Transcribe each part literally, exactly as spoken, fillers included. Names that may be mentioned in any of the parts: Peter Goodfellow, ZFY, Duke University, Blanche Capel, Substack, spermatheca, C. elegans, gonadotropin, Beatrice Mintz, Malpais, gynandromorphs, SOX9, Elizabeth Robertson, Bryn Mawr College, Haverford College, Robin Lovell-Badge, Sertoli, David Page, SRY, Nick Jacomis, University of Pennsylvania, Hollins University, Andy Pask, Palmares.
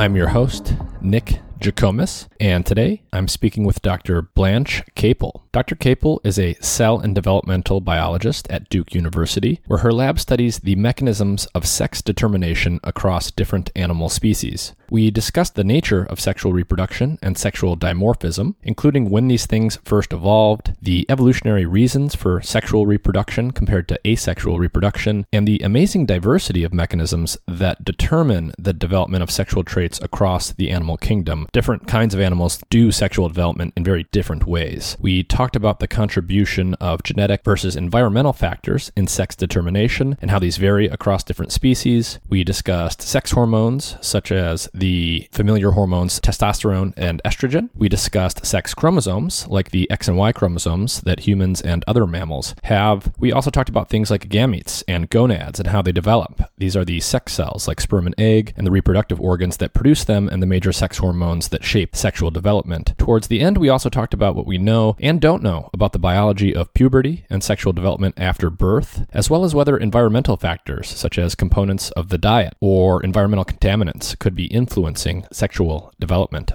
I'm your host, Nick Jacomis, and today I'm speaking with Doctor Blanche Capel. Doctor Capel is a cell and developmental biologist at Duke University, where her lab studies the mechanisms of sex determination across different animal species. We discussed the nature of sexual reproduction and sexual dimorphism, including when these things first evolved, the evolutionary reasons for sexual reproduction compared to asexual reproduction, and the amazing diversity of mechanisms that determine the development of sexual traits across the animal kingdom. Different kinds of animals do sexual development in very different ways. We talked about the contribution of genetic versus environmental factors in sex determination and how these vary across different species. We discussed sex hormones, such as the familiar hormones testosterone and estrogen. We discussed sex chromosomes, like the X and Y chromosomes that humans and other mammals have. We also talked about things like gametes and gonads and how they develop. These are the sex cells, like sperm and egg, and the reproductive organs that produce them and the major sex hormones that shape sexual development. Towards the end, we also talked about what we know and don't know about the biology of puberty and sexual development after birth, as well as whether environmental factors, such as components of the diet or environmental contaminants, could be influencing sexual development.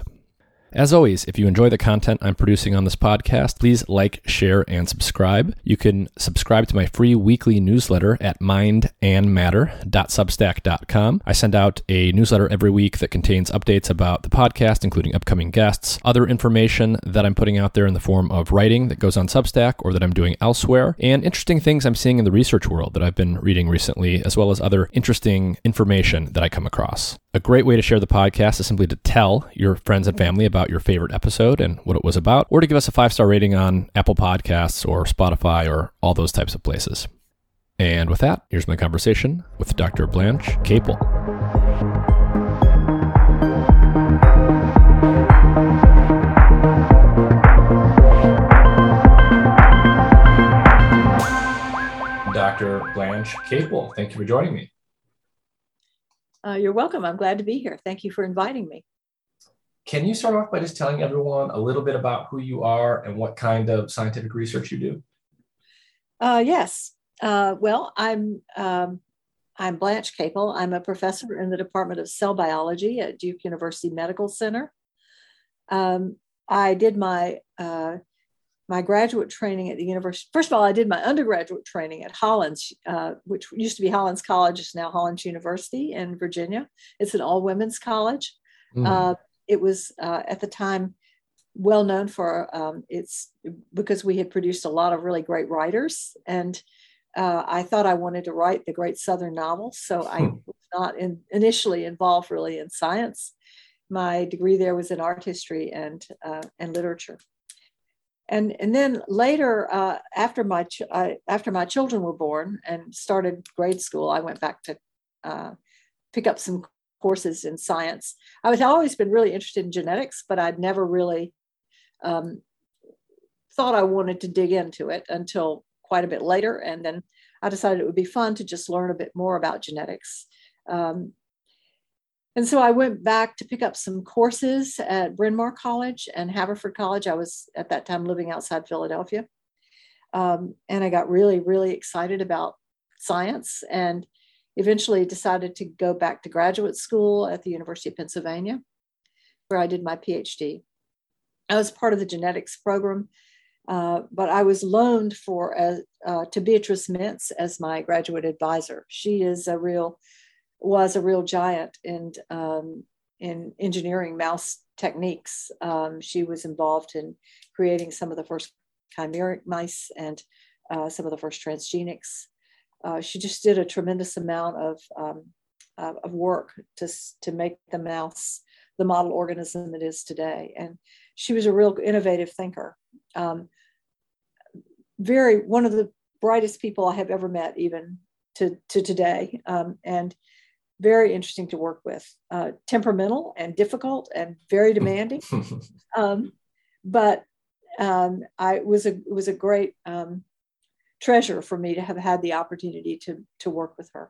As always, if you enjoy the content I'm producing on this podcast, please like, share, and subscribe. You can subscribe to my free weekly newsletter at mind and matter dot substack dot com. I send out a newsletter every week that contains updates about the podcast, including upcoming guests, other information that I'm putting out there in the form of writing that goes on Substack or that I'm doing elsewhere, and interesting things I'm seeing in the research world that I've been reading recently, as well as other interesting information that I come across. A great way to share the podcast is simply to tell your friends and family about your favorite episode and what it was about, or to give us a five-star rating on Apple Podcasts or Spotify or all those types of places. And with that, here's my conversation with Doctor Blanche Capel. Doctor Blanche Capel, thank you for joining me. Uh, you're welcome. I'm glad to be here. Thank you for inviting me. Can you start off by just telling everyone a little bit about who you are and what kind of scientific research you do? Uh, yes. Uh, well, I'm um, I'm Blanche Capel. I'm a professor in the Department of Cell Biology at Duke University Medical Center. Um, I did my uh, my graduate training at the university. First of all, I did my undergraduate training at Hollins, uh, which used to be Hollins College, is now Hollins University in Virginia. It's an all-women's college. Mm. Uh, It was uh, at the time well known for um, its, because we had produced a lot of really great writers. And uh, I thought I wanted to write the great Southern novel. So I hmm. was not in, initially involved really in science. My degree there was in art history and uh, and literature. And and then later, uh, after my ch- I, after my children were born and started grade school, I went back to uh, pick up some courses in science. I was always been really interested in genetics, but I'd never really um, thought I wanted to dig into it until quite a bit later. And then I decided it would be fun to just learn a bit more about genetics. Um, and so I went back to pick up some courses at Bryn Mawr College and Haverford College. I was at that time living outside Philadelphia. Um, and I got really, really excited about science and eventually decided to go back to graduate school at the University of Pennsylvania, where I did my PhD. I was part of the genetics program, uh, but I was loaned for uh, uh, to Beatrice Mintz as my graduate advisor. She is a real, was a real giant in um, in engineering mouse techniques. Um, she was involved in creating some of the first chimeric mice and uh, some of the first transgenics. Uh, she just did a tremendous amount of um, uh, of work to to make the mouse the model organism it is today, and she was a real innovative thinker. Um, very one of the brightest people I have ever met, even to to today, um, and very interesting to work with. Uh, temperamental and difficult and very demanding, um, but um, I was a it was a great. Um, treasure for me to have had the opportunity to, to work with her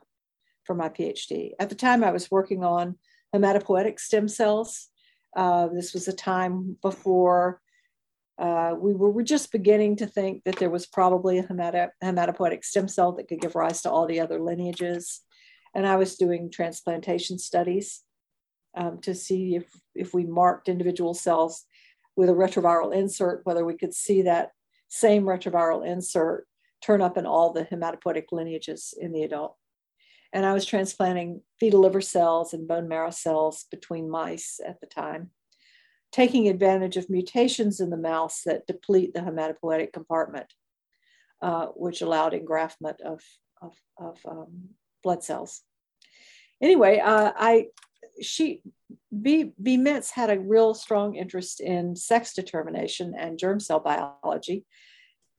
for my PhD. At the time, I was working on hematopoietic stem cells. Uh, this was a time before uh, we were, were just beginning to think that there was probably a hemato, hematopoietic stem cell that could give rise to all the other lineages. And I was doing transplantation studies um, to see if, if we marked individual cells with a retroviral insert, whether we could see that same retroviral insert turn up in all the hematopoietic lineages in the adult. And I was transplanting fetal liver cells and bone marrow cells between mice at the time, taking advantage of mutations in the mouse that deplete the hematopoietic compartment, uh, which allowed engraftment of, of, of um, blood cells. Anyway, uh, I she B. B. Mintz had a real strong interest in sex determination and germ cell biology,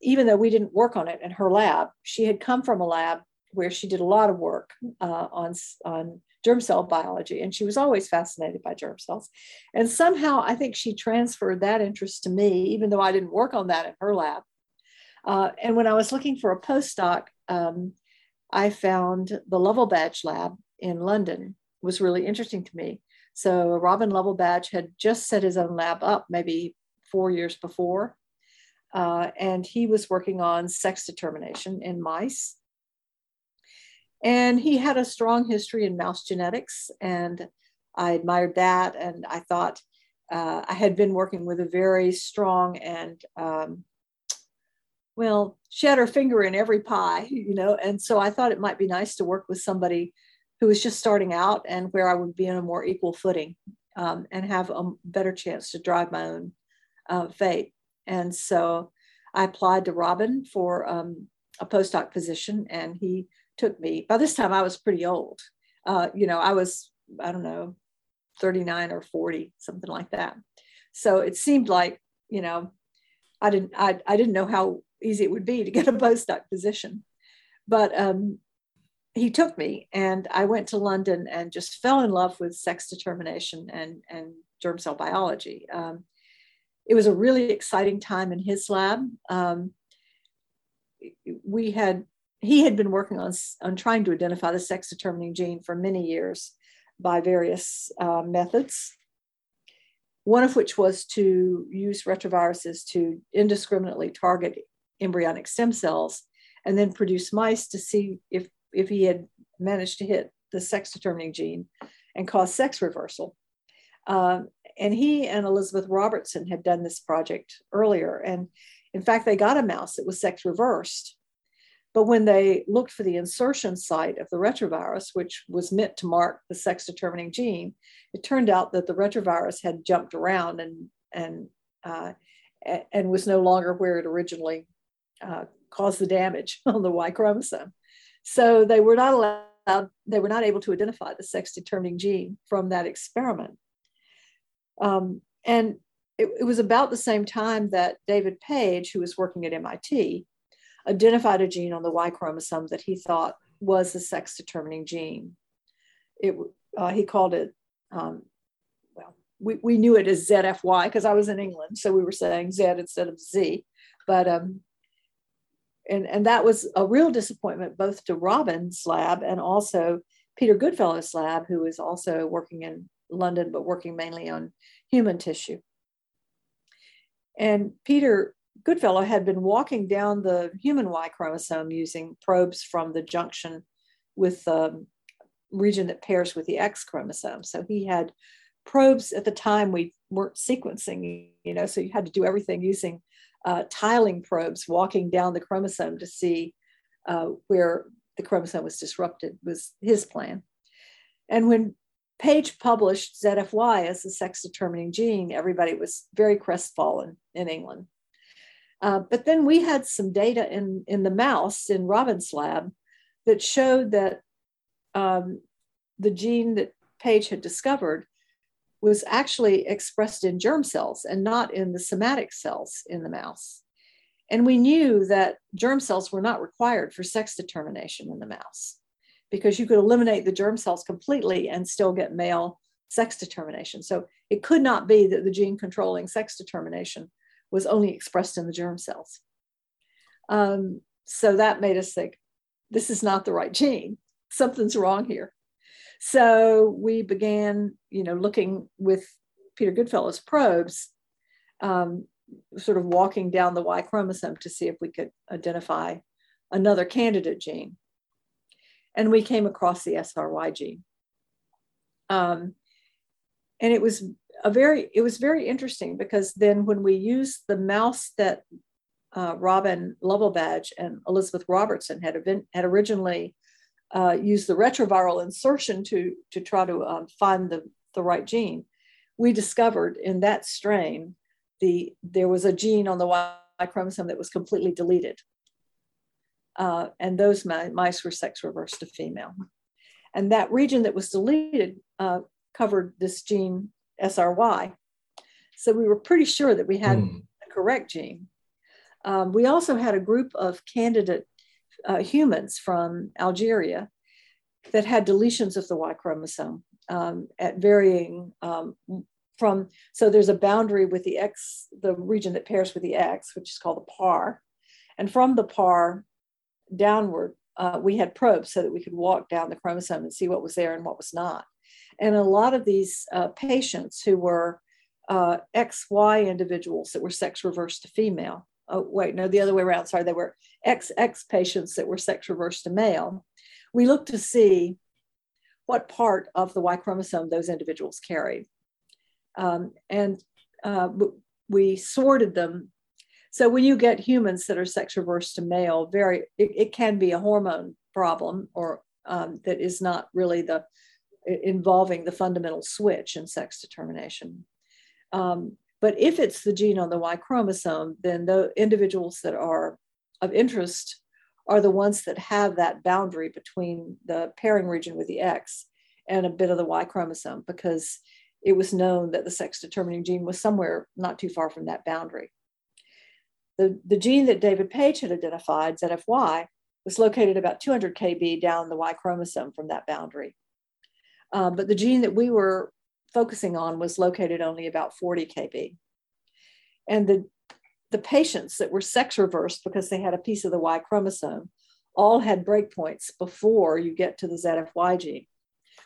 even though we didn't work on it in her lab. She had come from a lab where she did a lot of work uh, on, on germ cell biology, and she was always fascinated by germ cells. And somehow I think she transferred that interest to me, even though I didn't work on that in her lab. Uh, and when I was looking for a postdoc, um, I found the Lovell-Badge lab in London was really interesting to me. So Robin Lovell-Badge had just set his own lab up maybe four years before, uh, and he was working on sex determination in mice. And he had a strong history in mouse genetics, and I admired that. And I thought uh, I had been working with a very strong and, um, well, she had her finger in every pie, you know, and so I thought it might be nice to work with somebody who was just starting out and where I would be on a more equal footing um, and have a better chance to drive my own uh, fate. And so I applied to Robin for um, a postdoc position, and he took me. By this time I was pretty old. Uh, you know, I was, I don't know, thirty-nine or forty, something like that. So it seemed like, you know, I didn't, I, I didn't know how easy it would be to get a postdoc position, but um, he took me, and I went to London and just fell in love with sex determination and, and germ cell biology. Um, it was a really exciting time in his lab. Um, we had, He had been working on, on trying to identify the sex-determining gene for many years by various uh, methods, one of which was to use retroviruses to indiscriminately target embryonic stem cells and then produce mice to see if, if he had managed to hit the sex-determining gene and cause sex reversal. Um, and he and Elizabeth Robertson had done this project earlier. And in fact, they got a mouse that was sex-reversed. But when they looked for the insertion site of the retrovirus, which was meant to mark the sex-determining gene, it turned out that the retrovirus had jumped around and and uh, and was no longer where it originally uh, caused the damage on the Y chromosome. So they were not allowed; they were not able to identify the sex-determining gene from that experiment. Um, and it, it was about the same time that David Page, who was working at M I T, identified a gene on the Y chromosome that he thought was the sex-determining gene. It uh, he called it, um, well, we, we knew it as Z F Y because I was in England, so we were saying Z instead of Z. But um, and and that was a real disappointment both to Robin's lab and also Peter Goodfellow's lab, who is also working in London but working mainly on human tissue. And Peter Goodfellow had been walking down the human Y chromosome using probes from the junction with the region that pairs with the X chromosome. So he had probes at the time we weren't sequencing, you know, so you had to do everything using uh, tiling probes, walking down the chromosome to see uh, where the chromosome was disrupted was his plan. And when Page published Z F Y as the sex-determining gene, everybody was very crestfallen in England. Uh, but then we had some data in, in the mouse in Robin's lab that showed that um, the gene that Page had discovered was actually expressed in germ cells and not in the somatic cells in the mouse. And we knew that germ cells were not required for sex determination in the mouse because you could eliminate the germ cells completely and still get male sex determination. So it could not be that the gene controlling sex determination was only expressed in the germ cells. Um, so that made us think, this is not the right gene. Something's wrong here. So we began, you know, looking with Peter Goodfellow's probes, um, sort of walking down the Y chromosome to see if we could identify another candidate gene. And we came across the S R Y gene. Um, And it was a very, it was very interesting because then when we used the mouse that uh, Robin Lovell-Badge and Elizabeth Robertson had event, had originally uh, used the retroviral insertion to, to try to um, find the, the right gene, we discovered in that strain, the there was a gene on the Y chromosome that was completely deleted. Uh, and those mice were sex reversed to female. And that region that was deleted uh, covered this gene S R Y. So we were pretty sure that we had mm. the correct gene. Um, we also had a group of candidate uh, humans from Algeria that had deletions of the Y chromosome um, at varying um, from, so there's a boundary with the X, the region that pairs with the X, which is called the par. And from the par downward, uh, we had probes so that we could walk down the chromosome and see what was there and what was not. And a lot of these uh, patients who were uh, X Y individuals that were sex reversed to female, oh, wait, no, the other way around, sorry, they were X X patients that were sex reversed to male. We looked to see what part of the Y chromosome those individuals carried. Um, and uh, we sorted them. So when you get humans that are sex reversed to male, very it, it can be a hormone problem or um, that is not really the involving the fundamental switch in sex determination. Um, but if it's the gene on the Y chromosome, then the individuals that are of interest are the ones that have that boundary between the pairing region with the X and a bit of the Y chromosome, because it was known that the sex determining gene was somewhere not too far from that boundary. The, the gene that David Page had identified, Z F Y, was located about two hundred kilobase down the Y chromosome from that boundary. Uh, but the gene that we were focusing on was located only about forty kilobase. And the, the patients that were sex reversed because they had a piece of the Y chromosome all had breakpoints before you get to the Z F Y gene,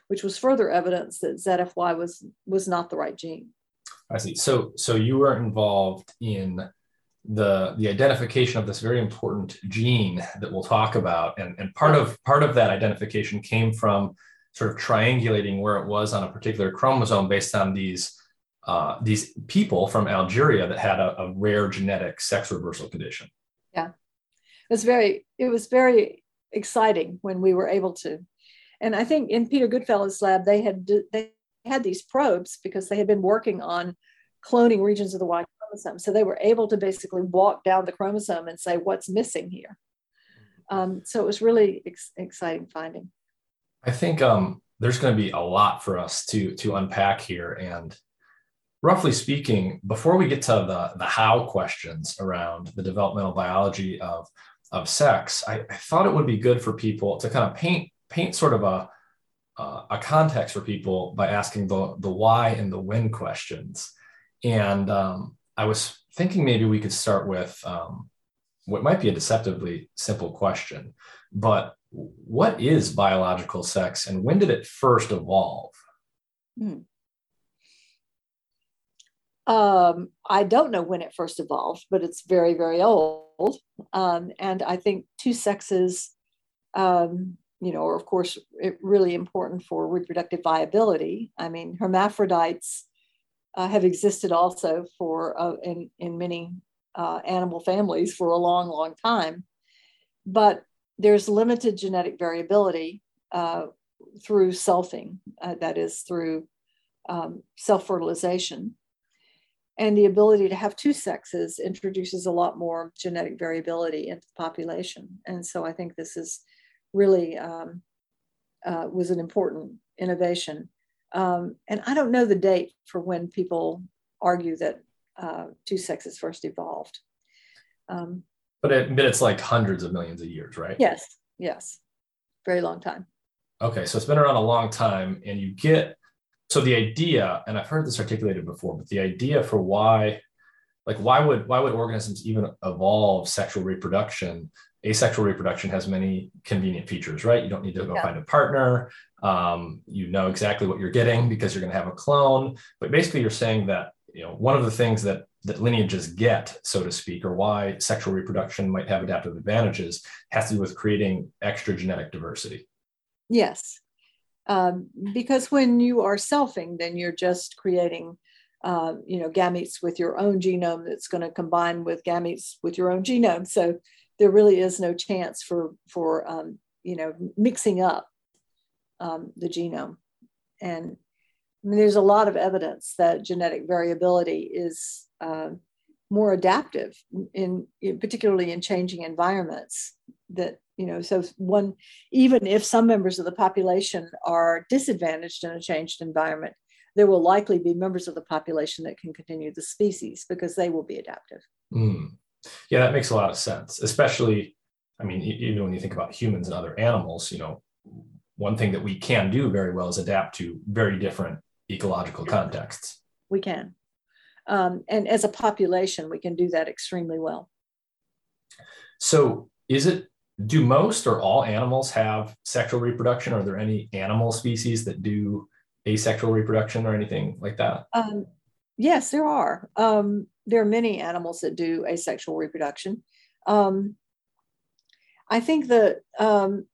which was further evidence that Z F Y was, was not the right gene. I see. So, so you were involved in the, the identification of this very important gene that we'll talk about. And, and part of, part of that identification came from sort of triangulating where it was on a particular chromosome based on these uh, these people from Algeria that had a, a rare genetic sex reversal condition. Yeah, it was very it was very exciting when we were able to, and I think in Peter Goodfellow's lab they had they had these probes because they had been working on cloning regions of the Y chromosome, so they were able to basically walk down the chromosome and say what's missing here. Um, so it was really ex- exciting finding. I think um, there's going to be a lot for us to to unpack here. And roughly speaking, before we get to the, the how questions around the developmental biology of, of sex, I, I thought it would be good for people to kind of paint paint sort of a uh, a context for people by asking the, the why and the when questions. And um, I was thinking maybe we could start with um, what might be a deceptively simple question, but what is biological sex and when did it first evolve? Hmm. Um, I don't know when it first evolved, but it's very, very old. Um, and I think two sexes, um, you know, are of course it really important for reproductive viability. I mean, hermaphrodites uh, have existed also for uh, in, in many uh, animal families for a long, long time. But there's limited genetic variability uh, through selfing, uh, that is through um, self-fertilization. And the ability to have two sexes introduces a lot more genetic variability into the population. And so I think this is really um, uh, was an important innovation. Um, and I don't know the date for when people argue that uh, two sexes first evolved. Um, But, it, but it's like hundreds of millions of years, right? Yes, yes. Very long time. Okay, so it's been around a long time. And you get, so the idea, and I've heard this articulated before, but the idea for why, like why would why would organisms even evolve sexual reproduction? Asexual reproduction has many convenient features, right? You don't need to go yeah. find a partner. Um, you know exactly what you're getting because you're going to have a clone. But basically you're saying that, you know, one of the things that that lineages get, so to speak, or why sexual reproduction might have adaptive advantages has to do with creating extra genetic diversity. Yes. Um, because when you are selfing, then you're just creating, uh, you know, gametes with your own genome that's going to combine with gametes with your own genome. So there really is no chance for, for um, you know, mixing up um, the genome. And I mean, there's a lot of evidence that genetic variability is uh, more adaptive, in, in particularly in changing environments. That, you know, so one, even if some members of the population are disadvantaged in a changed environment, there will likely be members of the population that can continue the species because they will be adaptive. Mm. Yeah, that makes a lot of sense. Especially, I mean, you know, when you think about humans and other animals, you know, one thing that we can do very well is adapt to very different ecological contexts. We can. Um, and as a population, we can do that extremely well. So is it, do most or all animals have sexual reproduction? Are there any animal species that do asexual reproduction or anything like that? Um, yes, there are. Um, there are many animals that do asexual reproduction. Um, I think that, um,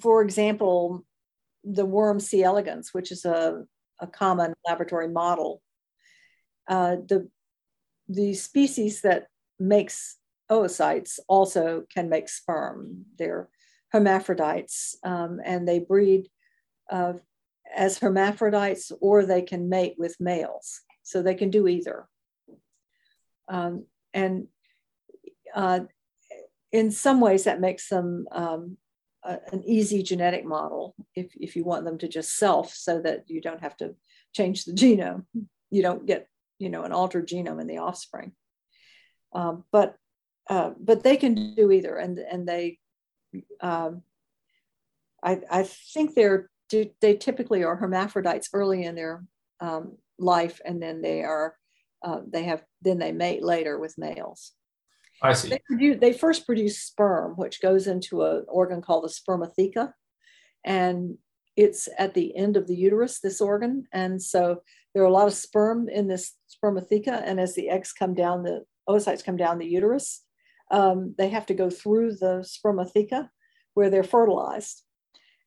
for example, the worm C. elegans, which is a, a common laboratory model, uh, the, the species that makes oocytes also can make sperm. They're hermaphrodites, um, and they breed uh, as hermaphrodites, or they can mate with males. So they can do either. Um, and uh, in some ways that makes them um, a, an easy genetic model if, if you want them to just self, so that you don't have to change the genome. You don't get, you know, an altered genome in the offspring. Um, but Uh, but they can do either, and and they, um, I I think they're they typically are hermaphrodites early in their um, life, and then they are uh, they have then they mate later with males. I see. They, produce, they first produce sperm, which goes into an organ called the spermatheca, and it's at the end of the uterus, this organ, and so there are a lot of sperm in this spermatheca, and as the eggs come down, the oocytes come down the uterus. Um, they have to go through the spermatheca where they're fertilized.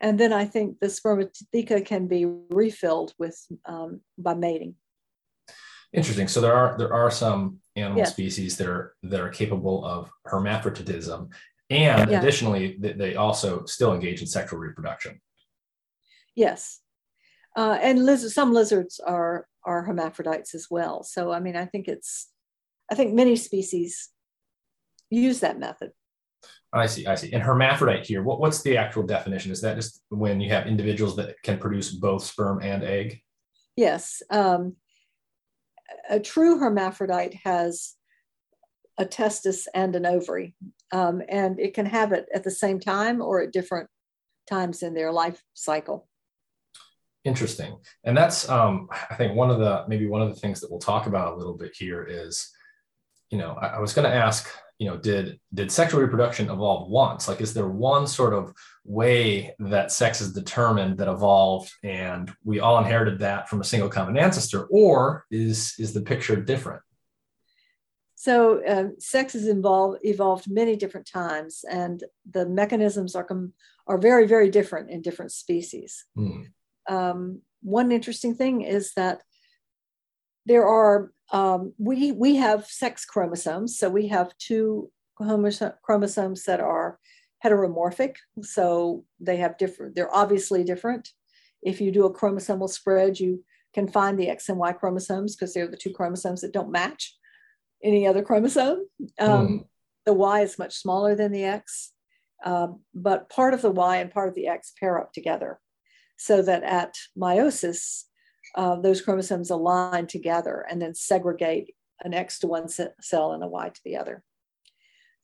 And then I think the spermatheca can be refilled with um, by mating. Interesting. So there are there are some animal yeah. species that are that are capable of hermaphroditism. And yeah. additionally, they also still engage in sexual reproduction. Yes. Uh, and lizards, some lizards are, are hermaphrodites as well. So, I mean, I think it's, I think many species use that method. I see, I see. And hermaphrodite here, what, what's the actual definition? Is that just when you have individuals that can produce both sperm and egg? Yes. Um, a true hermaphrodite has a testis and an ovary, um, and it can have it at the same time or at different times in their life cycle. Interesting. And that's, um, I think, one of the, maybe one of the things that we'll talk about a little bit here is, you know, I, I was going to ask, you know, did, did sexual reproduction evolve once? Like, is there one sort of way that sex is determined that evolved and we all inherited that from a single common ancestor, or is, is the picture different? So uh, sex has involved, evolved many different times, and the mechanisms are, com- are very, very different in different species. Hmm. Um, one interesting thing is that there are, um, we, we have sex chromosomes. So we have two homoso- chromosomes that are heteromorphic. So they have different, they're obviously different. If you do a chromosomal spread, you can find the X and Y chromosomes because they're the two chromosomes that don't match any other chromosome. Um, mm. The Y is much smaller than the X, uh, but part of the Y and part of the X pair up together, so that at meiosis, uh, those chromosomes align together and then segregate an X to one cell and a Y to the other.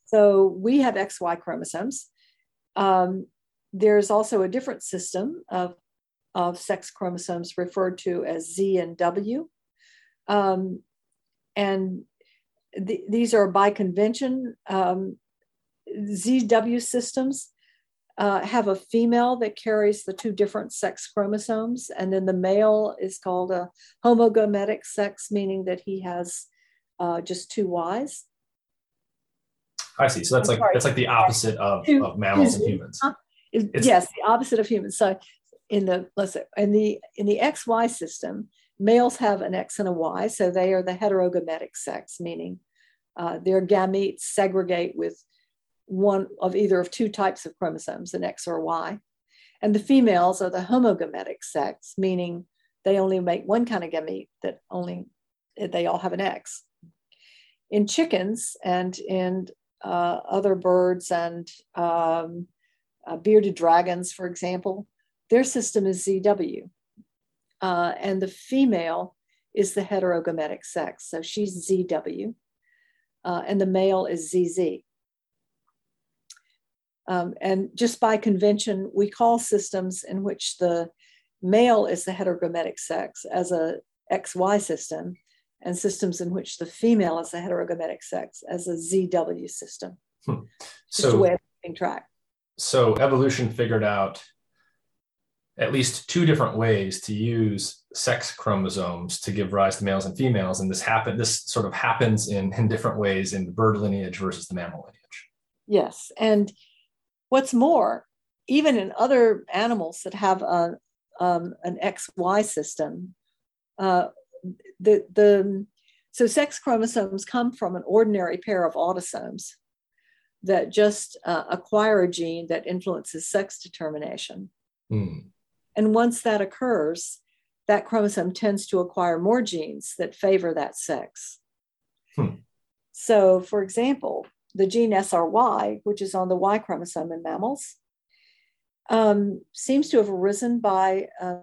So we have X Y chromosomes. Um, there's also a different system of, of sex chromosomes referred to as Z and W. Um, and th- these are by convention, um, Z W systems. Uh, have a female that carries the two different sex chromosomes, and then the male is called a homogametic sex, meaning that he has uh, just two Ys. I see. So that's I'm like sorry. that's like the opposite of, two, of mammals two, and humans. Huh? Yes, the opposite of humans. So in the let's say in the in the X Y system, males have an X and a Y, so they are the heterogametic sex, meaning uh, their gametes segregate with one of either of two types of chromosomes, an X or a Y. And the females are the homogametic sex, meaning they only make one kind of gamete that only they all have an X. In chickens and in uh, other birds and um, uh, bearded dragons, for example, their system is Z W, uh, and the female is the heterogametic sex. So she's Z W, uh, and the male is Z Z. Um, and just by convention, we call systems in which the male is the heterogametic sex as a X Y system, and systems in which the female is the heterogametic sex as a Z W system. Hmm. Just so, a way of keeping track. So evolution figured out at least two different ways to use sex chromosomes to give rise to males and females. And this happen, this sort of happens in, in different ways in the bird lineage versus the mammal lineage. Yes. And what's more, even in other animals that have a, um, an X Y system, uh, the, the so sex chromosomes come from an ordinary pair of autosomes that just uh, acquire a gene that influences sex determination. Mm. And once that occurs, that chromosome tends to acquire more genes that favor that sex. Hmm. So, for example, the gene S R Y, which is on the Y chromosome in mammals, um, seems to have arisen by uh,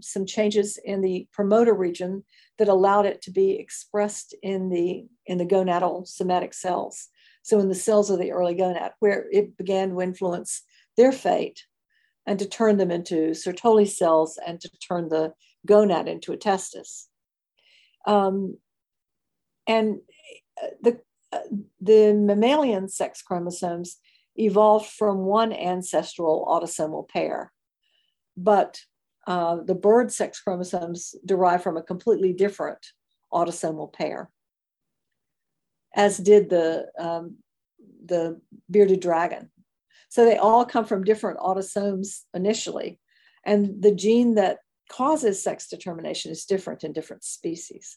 some changes in the promoter region that allowed it to be expressed in the, in the gonadal somatic cells. So in the cells of the early gonad, where it began to influence their fate and to turn them into Sertoli cells and to turn the gonad into a testis. Um, and the, the mammalian sex chromosomes evolved from one ancestral autosomal pair, but uh, the bird sex chromosomes derive from a completely different autosomal pair, as did the, um, the bearded dragon. So they all come from different autosomes initially. And the gene that causes sex determination is different in different species.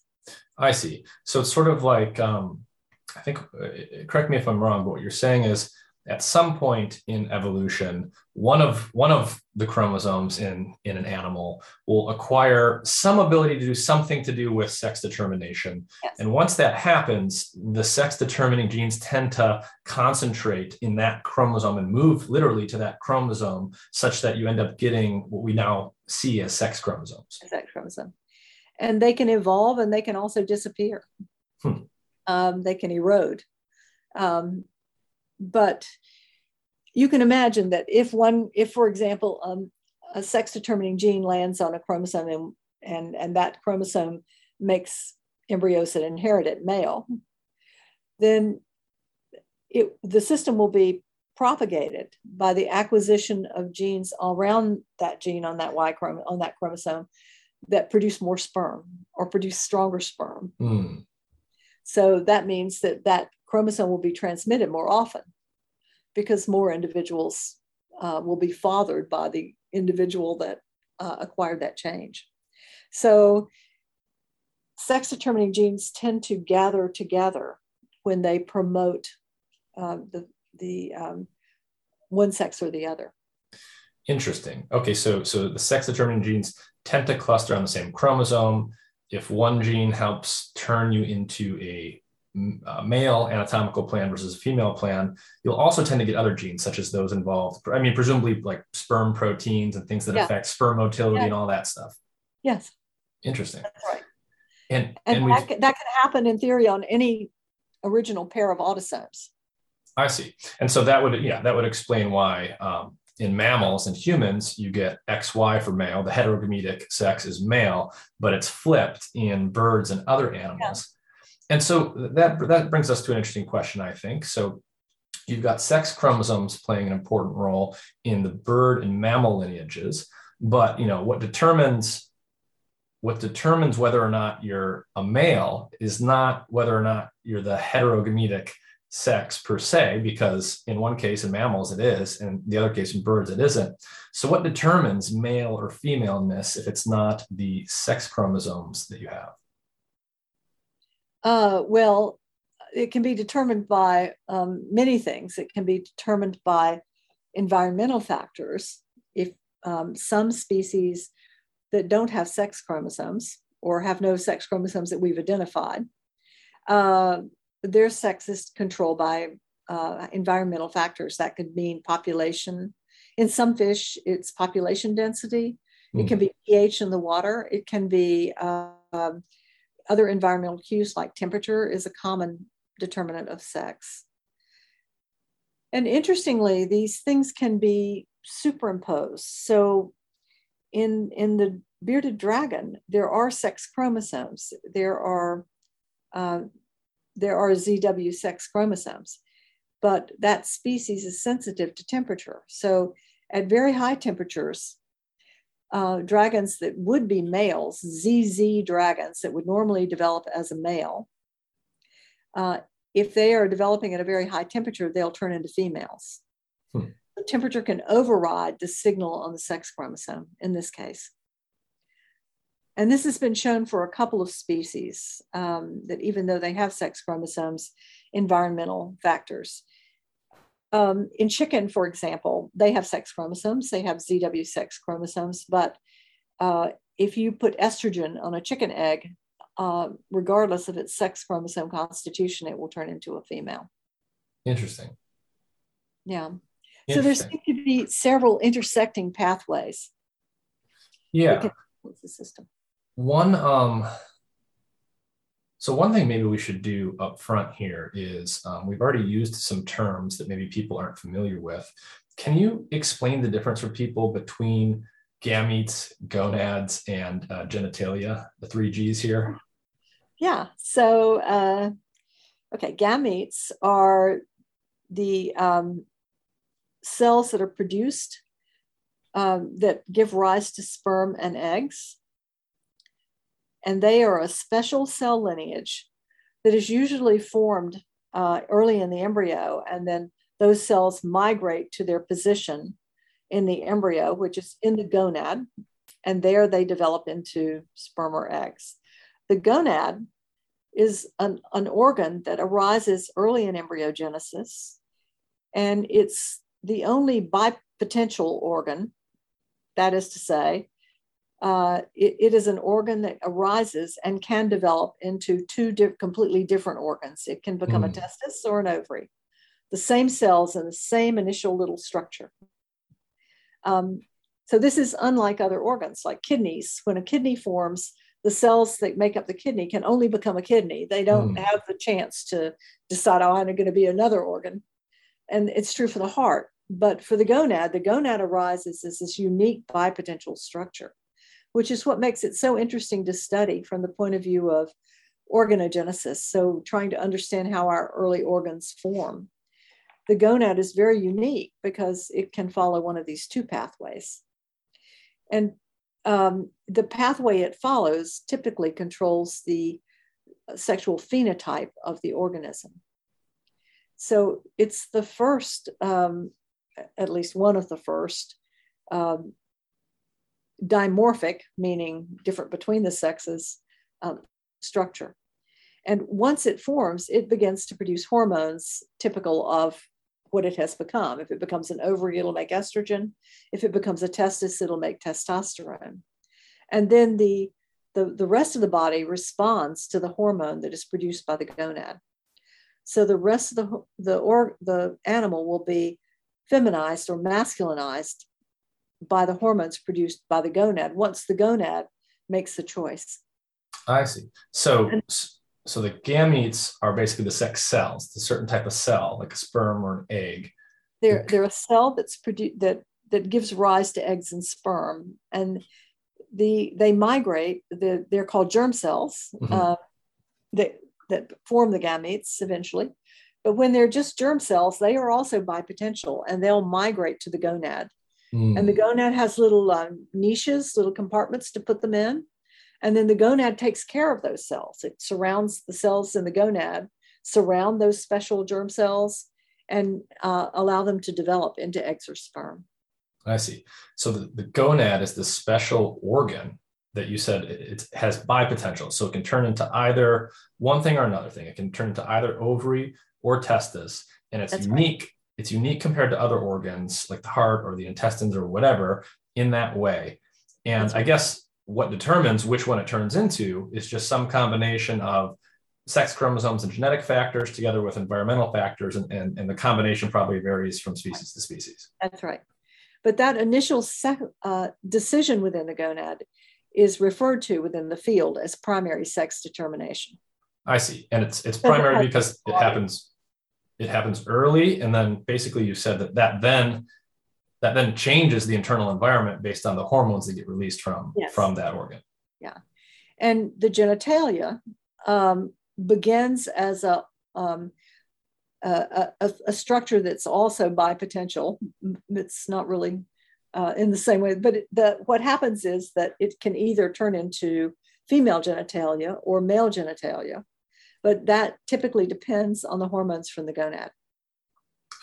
I see. So it's sort of like, um, I think, correct me if I'm wrong, but what you're saying is at some point in evolution, one of one of the chromosomes in, in an animal will acquire some ability to do something to do with sex determination. Yes. And once that happens, the sex determining genes tend to concentrate in that chromosome and move literally to that chromosome, such that you end up getting what we now see as sex chromosomes. Sex chromosome. And they can evolve and they can also disappear. Hmm. Um, they can erode. Um, But you can imagine that if one, if for example, um, a sex-determining gene lands on a chromosome and, and, and that chromosome makes embryos that inherit it male, then it, the system will be propagated by the acquisition of genes around that gene on that Y chrom- on that chromosome that produce more sperm or produce stronger sperm. Mm. So that means that that chromosome will be transmitted more often because more individuals uh, will be fathered by the individual that uh, acquired that change. So sex determining genes tend to gather together when they promote uh, the, the um, one sex or the other. Interesting. Okay, so, so the sex determining genes tend to cluster on the same chromosome. If one gene helps turn you into a Uh, male anatomical plan versus a female plan, you'll also tend to get other genes such as those involved. I mean, presumably like sperm proteins and things that yeah. affect sperm motility yeah. and all that stuff. Yes. Interesting. That's right. And, and, and that, can, that can happen in theory on any original pair of autosomes. I see. And so that would, yeah, that would explain why um, in mammals and humans, you get X Y for male, the heterogametic sex is male, but it's flipped in birds and other animals. Yeah. And so that, that brings us to an interesting question, I think. So you've got sex chromosomes playing an important role in the bird and mammal lineages, but you know what determines what determines whether or not you're a male is not whether or not you're the heterogametic sex per se, because in one case in mammals it is, and the other case in birds it isn't. So what determines male or femaleness if it's not the sex chromosomes that you have? Uh, well, it can be determined by um, many things. It can be determined by environmental factors. If um, some species that don't have sex chromosomes or have no sex chromosomes that we've identified, uh, their sex is controlled by uh, environmental factors. That could mean population. In some fish, it's population density. Mm. It can be pH in the water. It can be uh, um, other environmental cues like temperature is a common determinant of sex. And interestingly, these things can be superimposed. So in, in the bearded dragon, there are sex chromosomes. There are uh, there are Z W sex chromosomes, but that species is sensitive to temperature. So at very high temperatures, uh, dragons that would be males, Z Z dragons that would normally develop as a male, uh, if they are developing at a very high temperature, they'll turn into females. Hmm. The temperature can override the signal on the sex chromosome in this case. And this has been shown for a couple of species um, that even though they have sex chromosomes, environmental factors. Um, in chicken, for example, they have sex chromosomes, they have Z W sex chromosomes, but uh, if you put estrogen on a chicken egg, uh, regardless of its sex chromosome constitution, it will turn into a female. Interesting. Yeah. Interesting. So there seem to be several intersecting pathways. Yeah. Can- the system. One, um, so one thing maybe we should do up front here is um, we've already used some terms that maybe people aren't familiar with. Can you explain the difference for people between gametes, gonads, and uh, genitalia, the three G's here? Yeah, so, uh, okay, gametes are the um, cells that are produced Um, that give rise to sperm and eggs. And they are a special cell lineage that is usually formed uh, early in the embryo. And then those cells migrate to their position in the embryo, which is in the gonad. And there they develop into sperm or eggs. The gonad is an, an organ that arises early in embryogenesis. And it's the only bipotential organ. That is to say, uh, it, it is an organ that arises and can develop into two di- completely different organs. It can become mm. a testis or an ovary, the same cells and the same initial little structure. Um, so this is unlike other organs like kidneys. When a kidney forms, the cells that make up the kidney can only become a kidney. They don't mm. have the chance to decide, oh, I'm going to be another organ. And it's true for the heart. But for the gonad, the gonad arises as this unique bipotential structure, which is what makes it so interesting to study from the point of view of organogenesis. So trying to understand how our early organs form. The gonad is very unique because it can follow one of these two pathways. And um, the pathway it follows typically controls the sexual phenotype of the organism. So it's the first, um, at least one of the first, um, dimorphic, meaning different between the sexes, um, structure. And once it forms, it begins to produce hormones typical of what it has become. If it becomes an ovary, it'll make estrogen. If it becomes a testis, it'll make testosterone. And then the, the, the rest of the body responds to the hormone that is produced by the gonad. So the rest of the the or the animal will be feminized or masculinized by the hormones produced by the gonad once the gonad makes the choice. I see. So and, so the gametes are basically the sex cells, the certain type of cell, like a sperm or an egg. They're they're a cell that's produ- that that gives rise to eggs and sperm, and the they migrate. The, they're called germ cells. Mm-hmm. Uh, that. that form the gametes eventually. But when they're just germ cells, they are also bipotential and they'll migrate to the gonad. Mm. And the gonad has little um, niches, little compartments to put them in. And then the gonad takes care of those cells. It surrounds the cells in the gonad surround those special germ cells and uh, allow them to develop into exosperm. I see. So the, the gonad is the special organ that you said it has bipotential. So it can turn into either one thing or another thing. It can turn into either ovary or testis. And it's That's unique. Right. It's unique compared to other organs like the heart or the intestines or whatever in that way. And That's I right. guess what determines which one it turns into is just some combination of sex chromosomes and genetic factors together with environmental factors. And, and, and the combination probably varies from species to species. That's right. But that initial sec- uh, decision within the gonad is referred to within the field as primary sex determination. I see. And it's it's primary because it happens it happens early. And then basically you said that that then that then changes the internal environment based on the hormones that get released from, yes. from that organ. Yeah. And the genitalia um, begins as a, um, a, a, a structure that's also bipotential. It's not really Uh, in the same way, but it, the, what happens is that it can either turn into female genitalia or male genitalia, but that typically depends on the hormones from the gonad.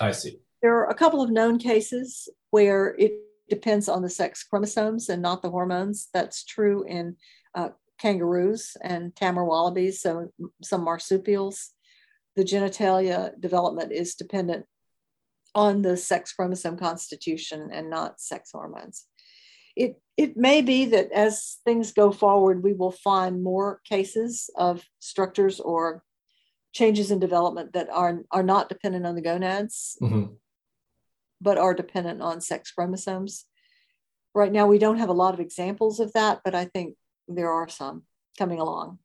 I see. There are a couple of known cases where it depends on the sex chromosomes and not the hormones. That's true in uh, kangaroos and Tamar wallabies, so some marsupials. The genitalia development is dependent on the sex chromosome constitution and not sex hormones. It it may be that as things go forward, we will find more cases of structures or changes in development that are, are not dependent on the gonads, mm-hmm. but are dependent on sex chromosomes. Right now, we don't have a lot of examples of that, but I think there are some coming along.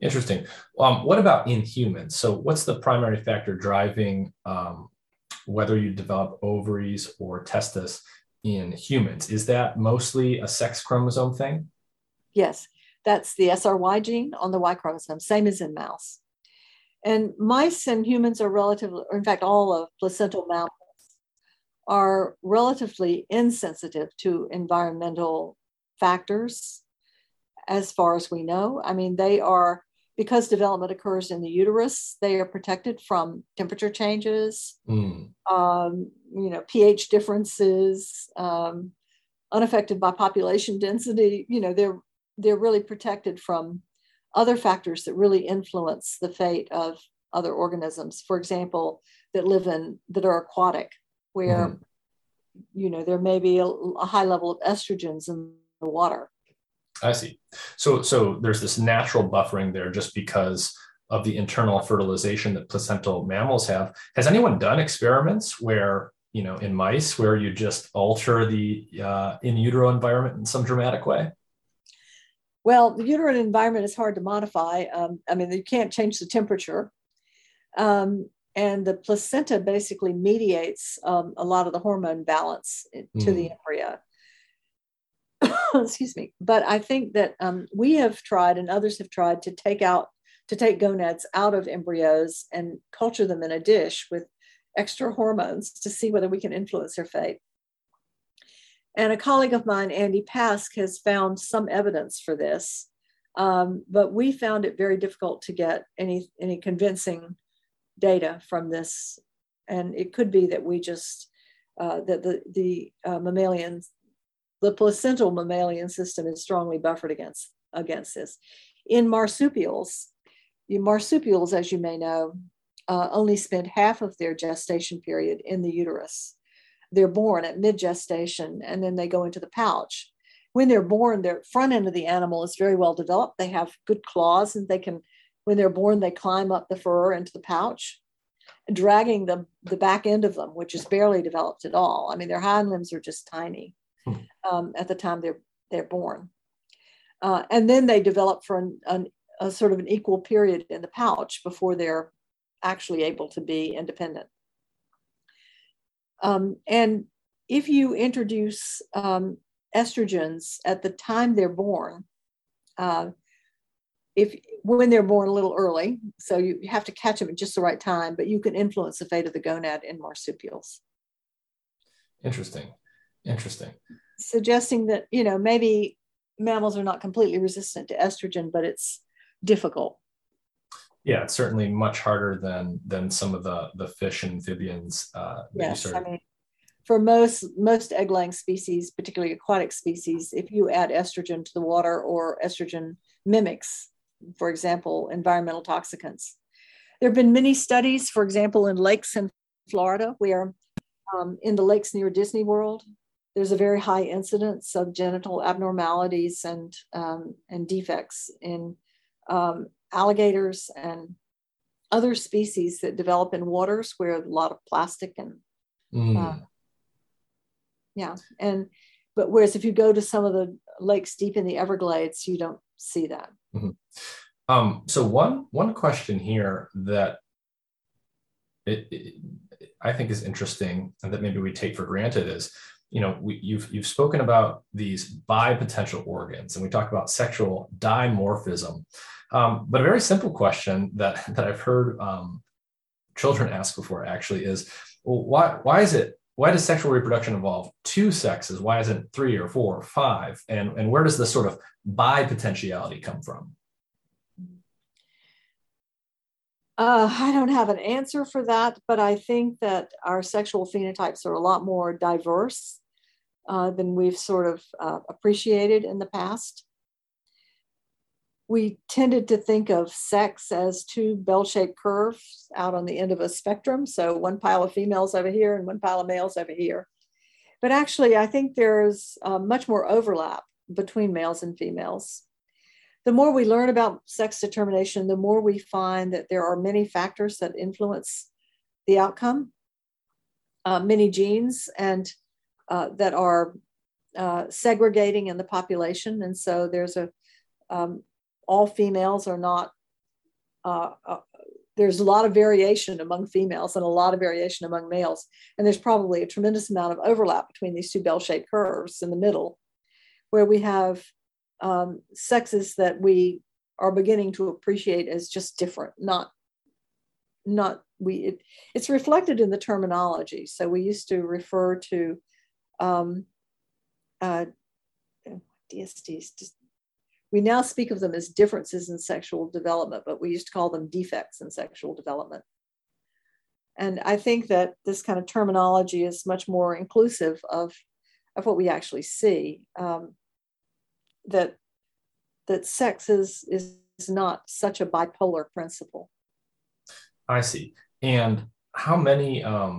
Interesting. Um, what about in humans? So what's the primary factor driving um, whether you develop ovaries or testis in humans? Is that mostly a sex chromosome thing? Yes, that's the S R Y gene on the Y chromosome, same as in mouse. And mice and humans are relatively, or in fact, all of placental mammals are relatively insensitive to environmental factors, as far as we know. I mean, they are, because development occurs in the uterus, they are protected from temperature changes, mm. um, you know, pH differences, um, unaffected by population density. You know, they're they're really protected from other factors that really influence the fate of other organisms. For example, that live in that are aquatic, where mm. you know there may be a, a high level of estrogens in the water. I see. So so there's this natural buffering there just because of the internal fertilization that placental mammals have. Has anyone done experiments where, you know, in mice, where you just alter the uh, in utero environment in some dramatic way? Well, the uterine environment is hard to modify. Um, I mean, you can't change the temperature. Um, and the placenta basically mediates um, a lot of the hormone balance to mm. the embryo. Excuse me. But I think that um, we have tried and others have tried to take out, to take gonads out of embryos and culture them in a dish with extra hormones to see whether we can influence their fate. And a colleague of mine, Andy Pask, has found some evidence for this, um, but we found it very difficult to get any, any convincing data from this. And it could be that we just, uh, that the, the uh, mammalian The placental mammalian system is strongly buffered against, against this. In marsupials, marsupials, as you may know, uh, only spend half of their gestation period in the uterus. They're born at mid-gestation, and then they go into the pouch. When they're born, their front end of the animal is very well developed. They have good claws, and they can, when they're born, they climb up the fur into the pouch, dragging the, the back end of them, which is barely developed at all. I mean, their hind limbs are just tiny. Um, at the time they're they're born, uh, and then they develop for an, an, a sort of an equal period in the pouch before they're actually able to be independent. Um, and if you introduce um, estrogens at the time they're born, uh, if when they're born a little early, so you have to catch them at just the right time, but you can influence the fate of the gonad in marsupials. Interesting. Interesting. Suggesting that, you know, maybe mammals are not completely resistant to estrogen, but it's difficult. Yeah, it's certainly much harder than than some of the the fish and amphibians. Uh, yes, I mean, for most most egg-laying species, particularly aquatic species, if you add estrogen to the water or estrogen mimics, for example, environmental toxicants. There have been many studies, for example, in lakes in Florida, where um, in the lakes near Disney World, there's a very high incidence of genital abnormalities and um, and defects in um, alligators and other species that develop in waters where a lot of plastic and mm. uh, yeah. And but whereas if you go to some of the lakes deep in the Everglades, you don't see that. Mm-hmm. Um, so one one question here that it, it, I think is interesting and that maybe we take for granted is, you know, we, you've you've spoken about these bipotential organs, and we talk about sexual dimorphism. Um, but a very simple question that that I've heard um, children ask before actually is, well, why why is it why does sexual reproduction involve two sexes? Why isn't three or four or five? And and where does this sort of bipotentiality come from? Uh, I don't have an answer for that, but I think that our sexual phenotypes are a lot more diverse uh, than we've sort of uh, appreciated in the past. We tended to think of sex as two bell-shaped curves out on the end of a spectrum. So one pile of females over here and one pile of males over here. But actually, I think there's uh, much more overlap between males and females. The more we learn about sex determination, the more we find that there are many factors that influence the outcome, uh, many genes and uh, that are uh, segregating in the population. And so there's a, um, all females are not, uh, uh, there's a lot of variation among females and a lot of variation among males. And there's probably a tremendous amount of overlap between these two bell-shaped curves in the middle, where we have Um, sexes that we are beginning to appreciate as just different, not, not we. It, it's reflected in the terminology. So we used to refer to um, uh, D S Ds. Just, we now speak of them as differences in sexual development, but we used to call them defects in sexual development. And I think that this kind of terminology is much more inclusive of, of what we actually see. Um, that that sex is, is not such a bipolar principle. I see. And how many, um,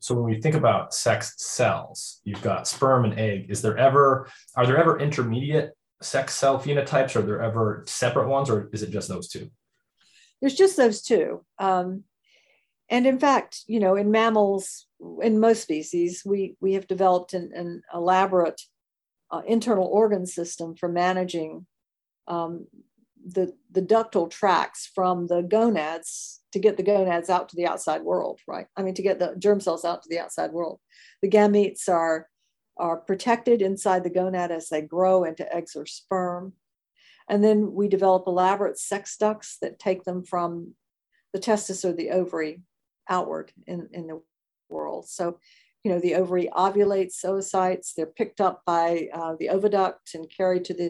so when we think about sex cells, you've got sperm and egg, is there ever, are there ever intermediate sex cell phenotypes? Are there ever separate ones, or is it just those two? There's just those two. Um, and in fact, you know, in mammals, in most species, we, we have developed an, an elaborate Uh, internal organ system for managing um, the, the ductal tracts from the gonads to get the gonads out to the outside world, right? I mean, to get the germ cells out to the outside world. The gametes are, are protected inside the gonad as they grow into eggs or sperm. And then we develop elaborate sex ducts that take them from the testis or the ovary outward in, in the world. So you know, the ovary ovulates oocytes, they're picked up by uh, the oviduct and carried to the,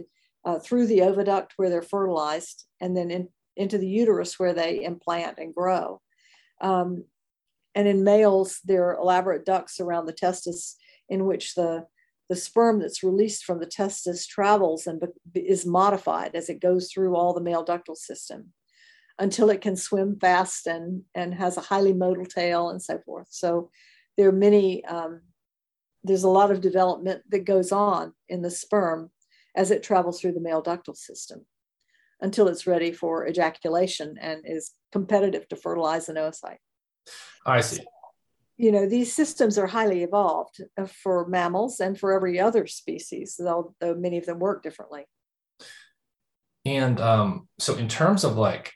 uh, through the oviduct where they're fertilized, and then in, into the uterus where they implant and grow. Um, and in males, there are elaborate ducts around the testis in which the, the sperm that's released from the testis travels and be- is modified as it goes through all the male ductal system until it can swim fast and, and has a highly motile tail and so forth. So there are many, um, there's a lot of development that goes on in the sperm as it travels through the male ductal system until it's ready for ejaculation and is competitive to fertilize an oocyte. I see. So, you know, these systems are highly evolved for mammals and for every other species, although many of them work differently. And um, so in terms of like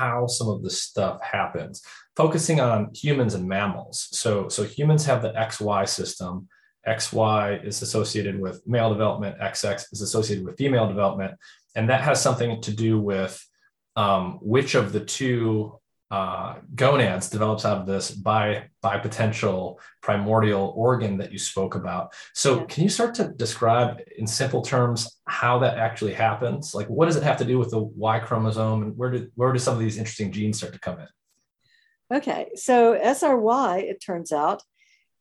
how some of this stuff happens, focusing on humans and mammals. So, so humans have the X Y system. X Y is associated with male development. X X is associated with female development. And that has something to do with um, which of the two uh, gonads develops out of this bi bipotential primordial organ that you spoke about. So can you start to describe in simple terms how that actually happens? Like, what does it have to do with the Y chromosome, and where do where do some of these interesting genes start to come in? Okay, so S R Y, it turns out,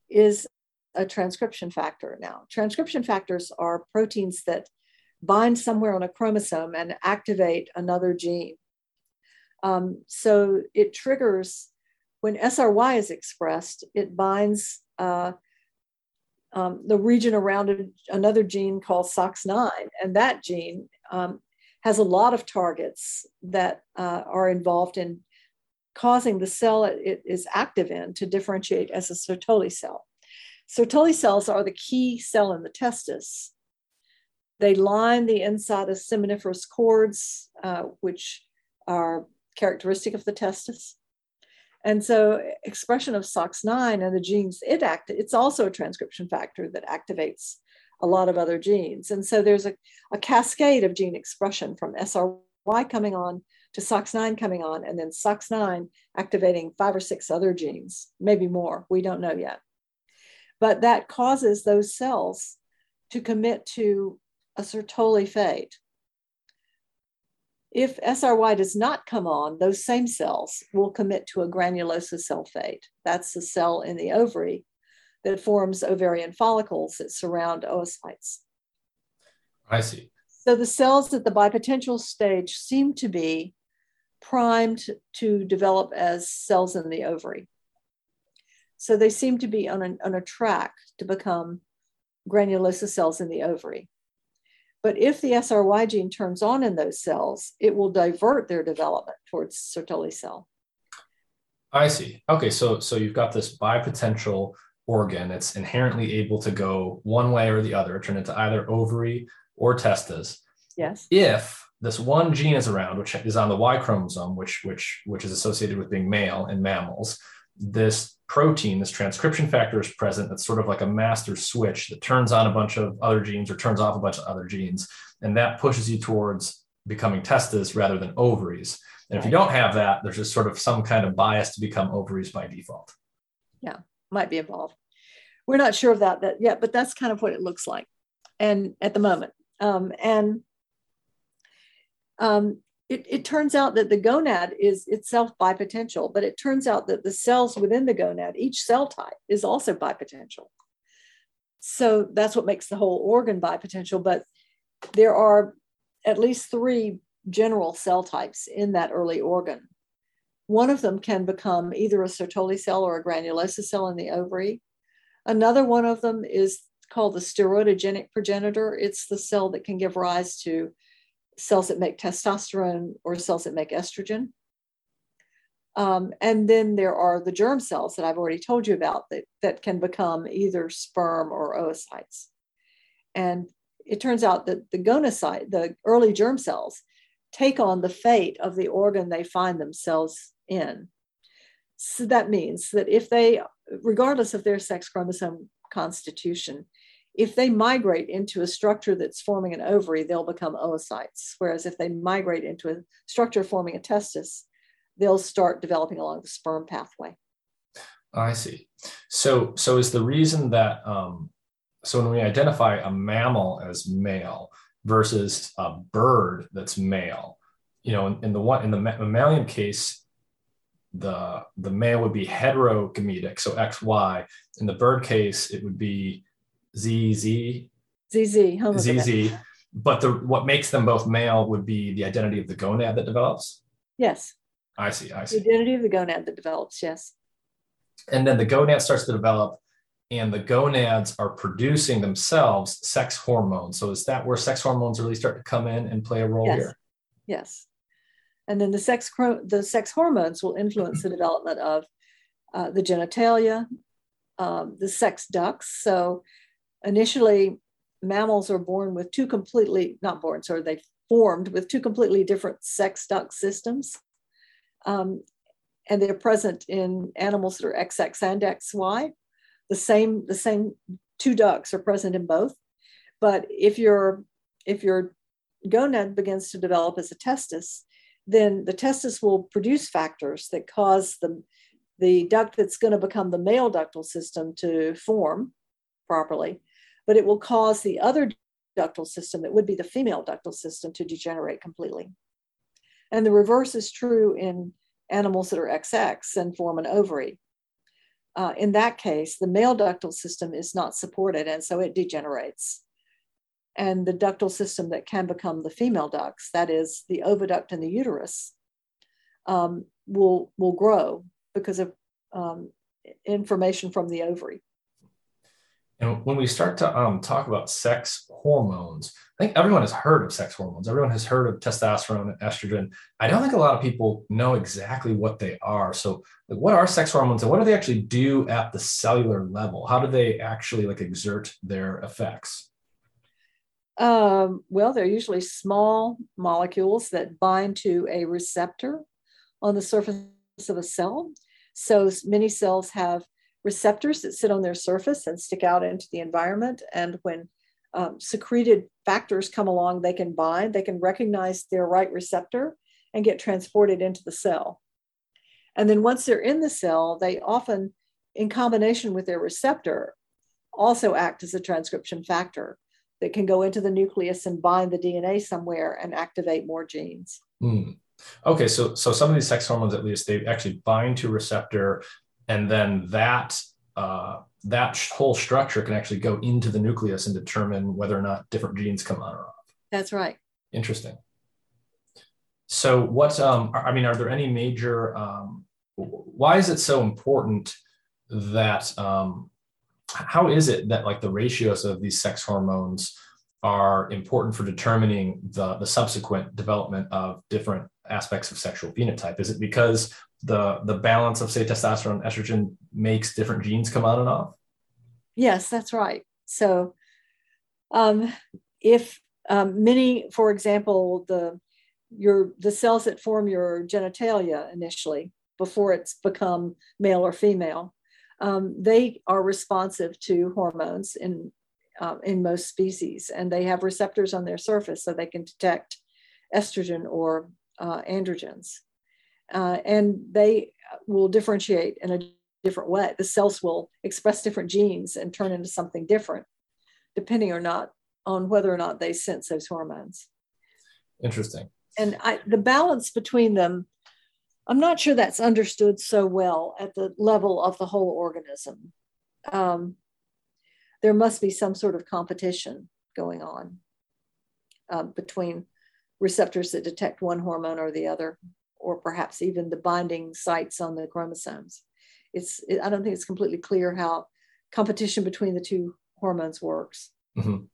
is a transcription factor. Now, transcription factors are proteins that bind somewhere on a chromosome and activate another gene. Um, so it triggers, when S R Y is expressed, it binds uh, um, the region around a, another gene called S O X nine. And that gene um, has a lot of targets that uh, are involved in causing the cell it, it is active in to differentiate as a Sertoli cell. Sertoli cells are the key cell in the testis. They line the inside of seminiferous cords, uh, which are characteristic of the testis. And so expression of S O X nine and the genes it act, it's also a transcription factor that activates a lot of other genes. And so there's a, a cascade of gene expression from S R Y coming on to S O X nine coming on, and then S O X nine activating five or six other genes, maybe more, we don't know yet. But that causes those cells to commit to a Sertoli fate. If S R Y does not come on, those same cells will commit to a granulosa cell fate. That's the cell in the ovary that forms ovarian follicles that surround oocytes. I see. So the cells at the bipotential stage seem to be primed to develop as cells in the ovary. So they seem to be on, an, on a track to become granulosa cells in the ovary. But if the S R Y gene turns on in those cells, it will divert their development towards Sertoli cell. I see. Okay, so, so you've got this bipotential organ. It's inherently able to go one way or the other, turn into either ovary or testes. Yes. If this one gene is around, which is on the Y chromosome, which, which, which is associated with being male in mammals, this protein, this transcription factor is present. That's sort of like a master switch that turns on a bunch of other genes or turns off a bunch of other genes. And that pushes you towards becoming testes rather than ovaries. And right. If you don't have that, there's just sort of some kind of bias to become ovaries by default. Yeah, might be involved. We're not sure of that, that yet, but that's kind of what it looks like. And at the moment, um, and um, It, it turns out that the gonad is itself bipotential, but it turns out that the cells within the gonad, each cell type is also bipotential. So that's what makes the whole organ bipotential, but there are at least three general cell types in that early organ. One of them can become either a Sertoli cell or a granulosa cell in the ovary. Another one of them is called the steroidogenic progenitor. It's the cell that can give rise to cells that make testosterone or cells that make estrogen. Um, and then there are the germ cells that I've already told you about that, that can become either sperm or oocytes. And it turns out that the gonocyte, the early germ cells, take on the fate of the organ they find themselves in. So that means that if they, regardless of their sex chromosome constitution, if they migrate into a structure that's forming an ovary, they'll become oocytes. Whereas if they migrate into a structure forming a testis, they'll start developing along the sperm pathway. I see. So, so is the reason that, um, so when we identify a mammal as male versus a bird that's male, you know, in, in the one, in the mammalian case, the, the male would be heterogametic, so X Y. In the bird case, it would be Z Z, Z Z, Z Z. But the what makes them both male would be the identity of the gonad that develops. Yes. I see. I see. The identity of the gonad that develops. Yes. And then the gonad starts to develop, and the gonads are producing themselves sex hormones. So is that where sex hormones really start to come in and play a role yes. here? Yes. And then the sex the sex hormones will influence the development of uh, the genitalia, um, the sex ducts. So initially, mammals are born with two completely, not born, sorry, they formed with two completely different sex duct systems. Um, and they're present in animals that are X X and X Y. The same, the same two ducts are present in both. But if your, if your gonad begins to develop as a testis, then the testis will produce factors that cause the, the duct that's going to become the male ductal system to form properly, but it will cause the other ductal system that would be the female ductal system to degenerate completely. And the reverse is true in animals that are X X and form an ovary. Uh, in that case, the male ductal system is not supported, and so it degenerates. And the ductal system that can become the female ducts, that is the oviduct and the uterus, um, will, will grow because of um, information from the ovary. And when we start to um, talk about sex hormones, I think everyone has heard of sex hormones. Everyone has heard of testosterone and estrogen. I don't think a lot of people know exactly what they are. So like, what are sex hormones and what do they actually do at the cellular level? How do they actually like exert their effects? Um, well, they're usually small molecules that bind to a receptor on the surface of a cell. So many cells have receptors that sit on their surface and stick out into the environment. And when um, secreted factors come along, they can bind, they can recognize their right receptor and get transported into the cell. And then once they're in the cell, they often, in combination with their receptor, also act as a transcription factor that can go into the nucleus and bind the D N A somewhere and activate more genes. Mm. Okay, so so some of these sex hormones, at least, they actually bind to receptor. And then that uh, that whole structure can actually go into the nucleus and determine whether or not different genes come on or off. That's right. Interesting. So what, um, I mean, are there any major, um, why is it so important that, um, how is it that like the ratios of these sex hormones are important for determining the, the subsequent development of different aspects of sexual phenotype? Is it because the the balance of, say, testosterone and estrogen makes different genes come on and off? Yes, that's right. So um, if um, many, for example, the your the cells that form your genitalia initially, before it's become male or female, um, they are responsive to hormones in, uh, in most species, and they have receptors on their surface so they can detect estrogen or uh, androgens. Uh, and they will differentiate in a different way. The cells will express different genes and turn into something different, depending or not on whether or not they sense those hormones. Interesting. And I, the balance between them, I'm not sure that's understood so well at the level of the whole organism. Um, there must be some sort of competition going on uh, between receptors that detect one hormone or the other, or perhaps even the binding sites on the chromosomes. It's, it, I don't think it's completely clear how competition between the two hormones works. Mm-hmm.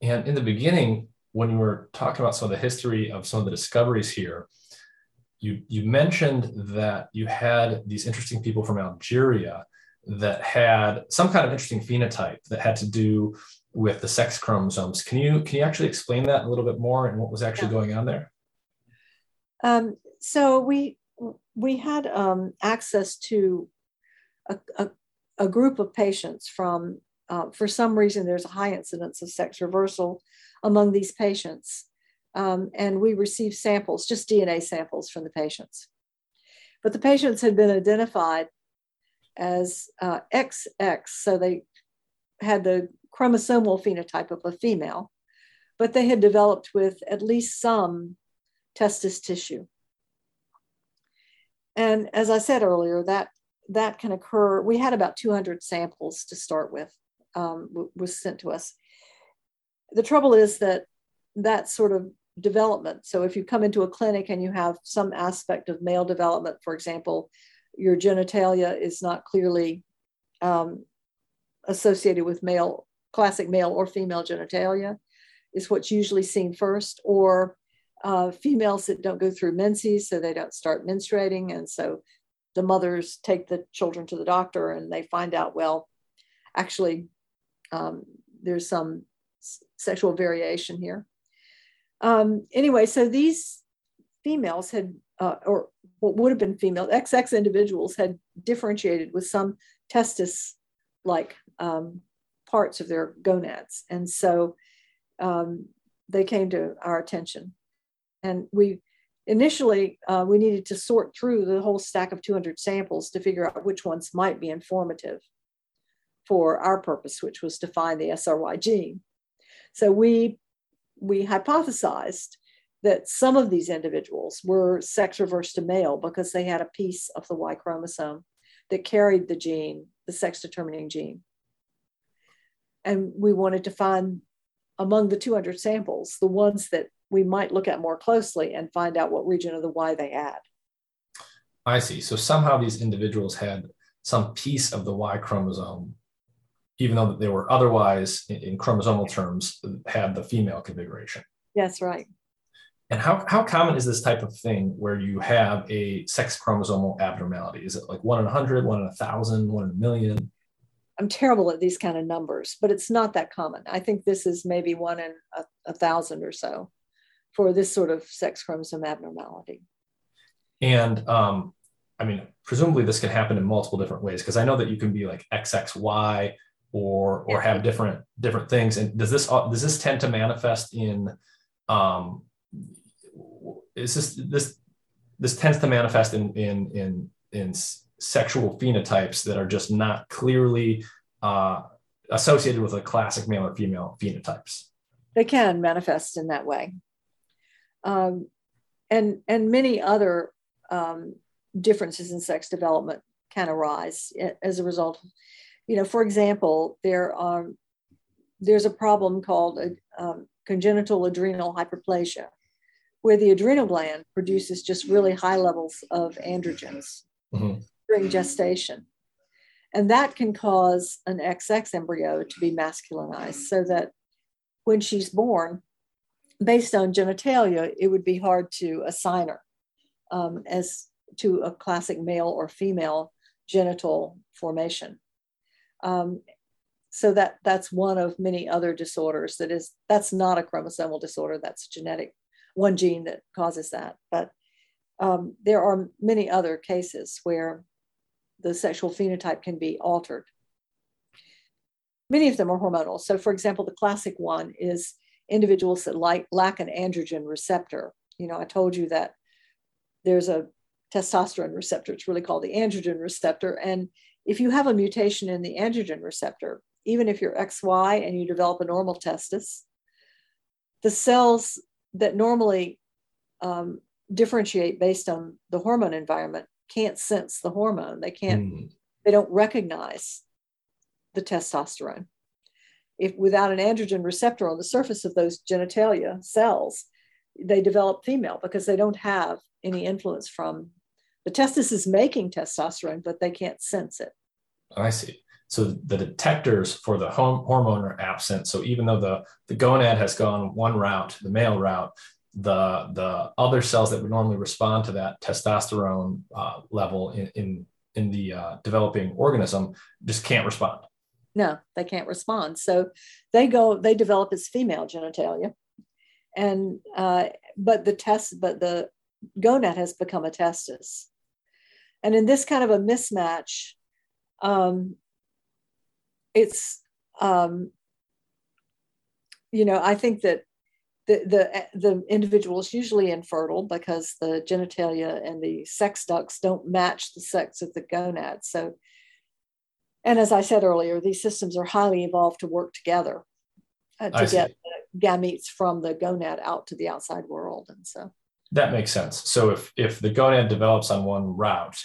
And in the beginning, when you were talking about some of the history of some of the discoveries here, you, you mentioned that you had these interesting people from Algeria that had some kind of interesting phenotype that had to do with the sex chromosomes. Can you, can you actually explain that a little bit more and what was actually yeah. going on there? Um, So we we had um, access to a, a, a group of patients from, uh, for some reason, there's a high incidence of sex reversal among these patients. Um, and we received samples, just D N A samples from the patients. But the patients had been identified as uh, X X, so they had the chromosomal phenotype of a female, but they had developed with at least some testis tissue. And as I said earlier, that that can occur. We had about two hundred samples to start with, um, w- was sent to us. The trouble is that that sort of development, so if you come into a clinic and you have some aspect of male development, for example, your genitalia is not clearly um, associated with male, classic male or female genitalia, is what's usually seen first, or Uh, females that don't go through menses, so they don't start menstruating. And so the mothers take the children to the doctor and they find out, well, actually, um, there's some s- sexual variation here. Um, anyway, so these females had, uh, or what would have been female, X X individuals had differentiated with some testis-like um, parts of their gonads. And so um, they came to our attention. And we initially, uh, we needed to sort through the whole stack of two hundred samples to figure out which ones might be informative for our purpose, which was to find the S R Y gene. So we, we hypothesized that some of these individuals were sex reversed to male because they had a piece of the Y chromosome that carried the gene, the sex determining gene. And we wanted to find among the two hundred samples, the ones that we might look at more closely and find out what region of the Y they had. I see. So somehow these individuals had some piece of the Y chromosome, even though they were otherwise, in chromosomal terms, had the female configuration. That's right. And how, how common is this type of thing where you have a sex chromosomal abnormality? Is it like one in one hundred, one in one thousand, one in a million? I'm terrible at these kind of numbers, but it's not that common. I think this is maybe one in a, a thousand or so for this sort of sex chromosome abnormality. And um, I mean, presumably this can happen in multiple different ways, because I know that you can be like X X Y or or have different different things. And does this does this tend to manifest in um, Is this this this tends to manifest in in in in sexual phenotypes that are just not clearly uh, associated with a classic male or female phenotypes? They can manifest in that way, um, and and many other um, differences in sex development can arise as a result. You know, for example, there are there's a problem called a, um, congenital adrenal hyperplasia, where the adrenal gland produces just really high levels of androgens mm-hmm. during gestation. And that can cause an X X embryo to be masculinized so that when she's born, based on genitalia, it would be hard to assign her um, as to a classic male or female genital formation. Um, so that, that's one of many other disorders that is, that's not a chromosomal disorder, that's genetic. One gene that causes that, but um, there are many other cases where the sexual phenotype can be altered. Many of them are hormonal. So for example, the classic one is individuals that like, lack an androgen receptor. You know, I told you that there's a testosterone receptor. It's really called the androgen receptor. And if you have a mutation in the androgen receptor, even if you're X Y and you develop a normal testis, the cells that normally um, differentiate based on the hormone environment can't sense the hormone. They can't, mm. they don't recognize the testosterone. If without an androgen receptor on the surface of those genitalia cells, they develop female because they don't have any influence from, the testis is making testosterone, but they can't sense it. I see. So the detectors for the hormone are absent. So even though the, the gonad has gone one route, the male route, the, the other cells that would normally respond to that testosterone uh, level in, in, in the uh, developing organism just can't respond. No, they can't respond. So they go, they develop as female genitalia. And, uh, but the test, but the gonad has become a testis. And in this kind of a mismatch, um, It's, um, you know, I think that the, the the individual is usually infertile because the genitalia and the sex ducts don't match the sex of the gonad. So, and as I said earlier, these systems are highly evolved to work together uh, to get the gametes from the gonad out to the outside world. And so that makes sense. So if if the gonad develops on one route,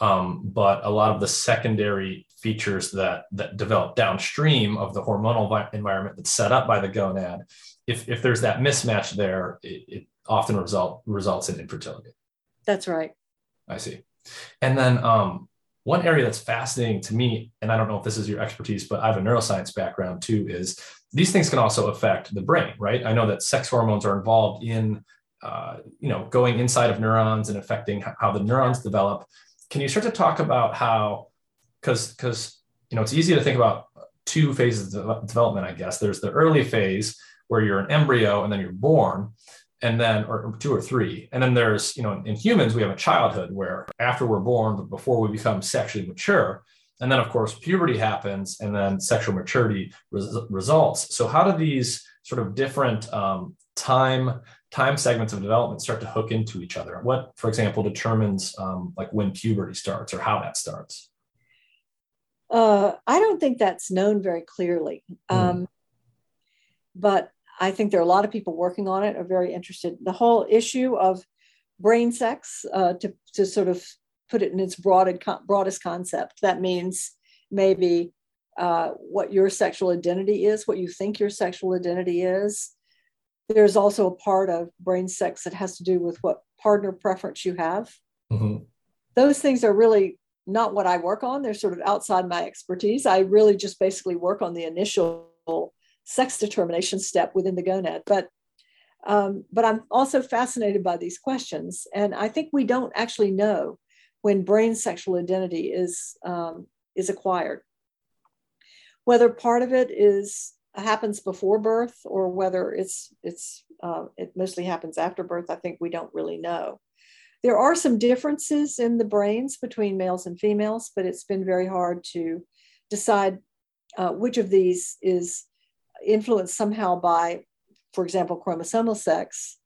um, but a lot of the secondary features that that develop downstream of the hormonal vi- environment that's set up by the gonad, if if there's that mismatch there, it, it often result results in infertility. That's right. I see. And then um, one area that's fascinating to me, and I don't know if this is your expertise, but I have a neuroscience background too, is these things can also affect the brain, right? I know that sex hormones are involved in, uh, you know, going inside of neurons and affecting how the neurons develop. Can you start to talk about how, because because you know, it's easy to think about two phases of development, I guess. There's the early phase where you're an embryo and then you're born, and then or two or three. And then there's, you know, in humans, we have a childhood where after we're born, but before we become sexually mature. And then, of course, puberty happens and then sexual maturity res- results. So how do these sort of different um, time time segments of development start to hook into each other? What, for example, determines um, like when puberty starts or how that starts? Uh, I don't think that's known very clearly, um, mm. but I think there are a lot of people working on it, are very interested. The whole issue of brain sex, uh, to, to sort of put it in its broad, broadest concept, that means maybe uh, what your sexual identity is, what you think your sexual identity is. There's also a part of brain sex that has to do with what partner preference you have. Mm-hmm. Those things are really not what I work on. They're sort of outside my expertise. I really just basically work on the initial sex determination step within the gonad. But um, but I'm also fascinated by these questions. And I think we don't actually know when brain sexual identity is um, is acquired. Whether part of it is happens before birth or whether it's it's uh, it mostly happens after birth, I think we don't really know. There are some differences in the brains between males and females, but it's been very hard to decide uh, which of these is influenced somehow by, for example, chromosomal sex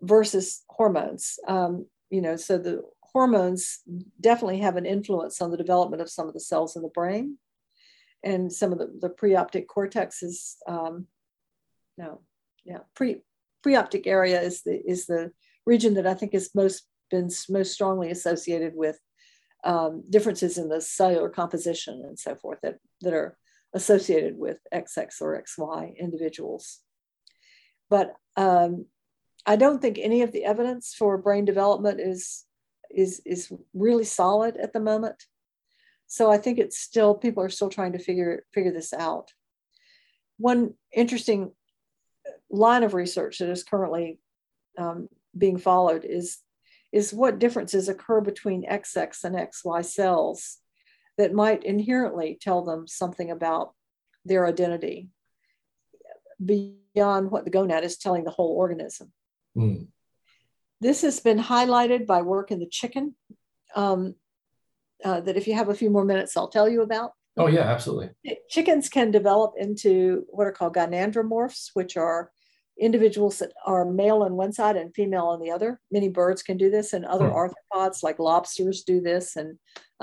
versus hormones. Um, you know, so the hormones definitely have an influence on the development of some of the cells in the brain and some of the, the preoptic cortex is, um, no, yeah, pre preoptic area is the is the region that I think is most been most strongly associated with um, differences in the cellular composition and so forth that that are associated with X X or X Y individuals. But um, I don't think any of the evidence for brain development is is is really solid at the moment. So I think it's still, people are still trying to figure figure this out. One interesting line of research that is currently um, being followed is, is what differences occur between X X and X Y cells that might inherently tell them something about their identity beyond what the gonad is telling the whole organism. Mm. This has been highlighted by work in the chicken. Um, Uh, that if you have a few more minutes, I'll tell you about. Oh, yeah, absolutely. Chickens can develop into what are called gynandromorphs, which are individuals that are male on one side and female on the other. Many birds can do this, and other mm. arthropods like lobsters do this, and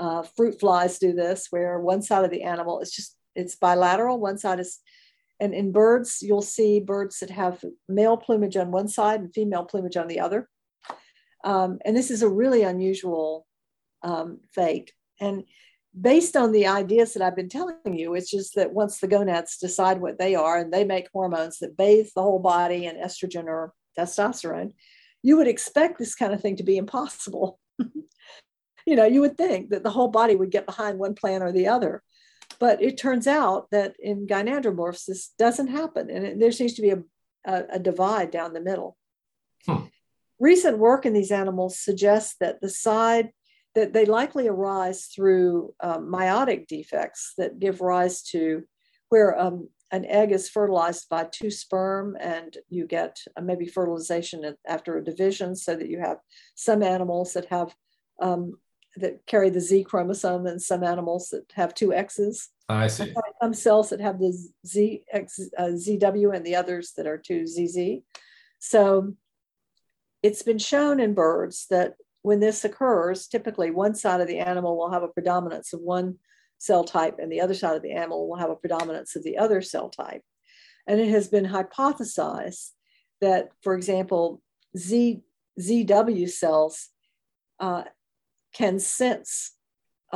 uh, fruit flies do this, where one side of the animal is just, it's bilateral. One side is, and in birds, you'll see birds that have male plumage on one side and female plumage on the other. Um, and this is a really unusual Um, fate. And based on the ideas that I've been telling you, it's just that once the gonads decide what they are and they make hormones that bathe the whole body in estrogen or testosterone, you would expect this kind of thing to be impossible. You know, you would think that the whole body would get behind one plan or the other. But it turns out that in gynandromorphs, this doesn't happen. And it, there seems to be a, a, a divide down the middle. Hmm. Recent work in these animals suggests that the side that they likely arise through um, meiotic defects that give rise to where um, an egg is fertilized by two sperm and you get uh, maybe fertilization after a division, so that you have some animals that have, um, that carry the Z chromosome and some animals that have two X's. I see. Some cells that have the Z, X, uh, Z W and the others that are two Z Z. So it's been shown in birds that when this occurs, typically one side of the animal will have a predominance of one cell type and the other side of the animal will have a predominance of the other cell type. And it has been hypothesized that, for example, Z, ZW cells uh, can sense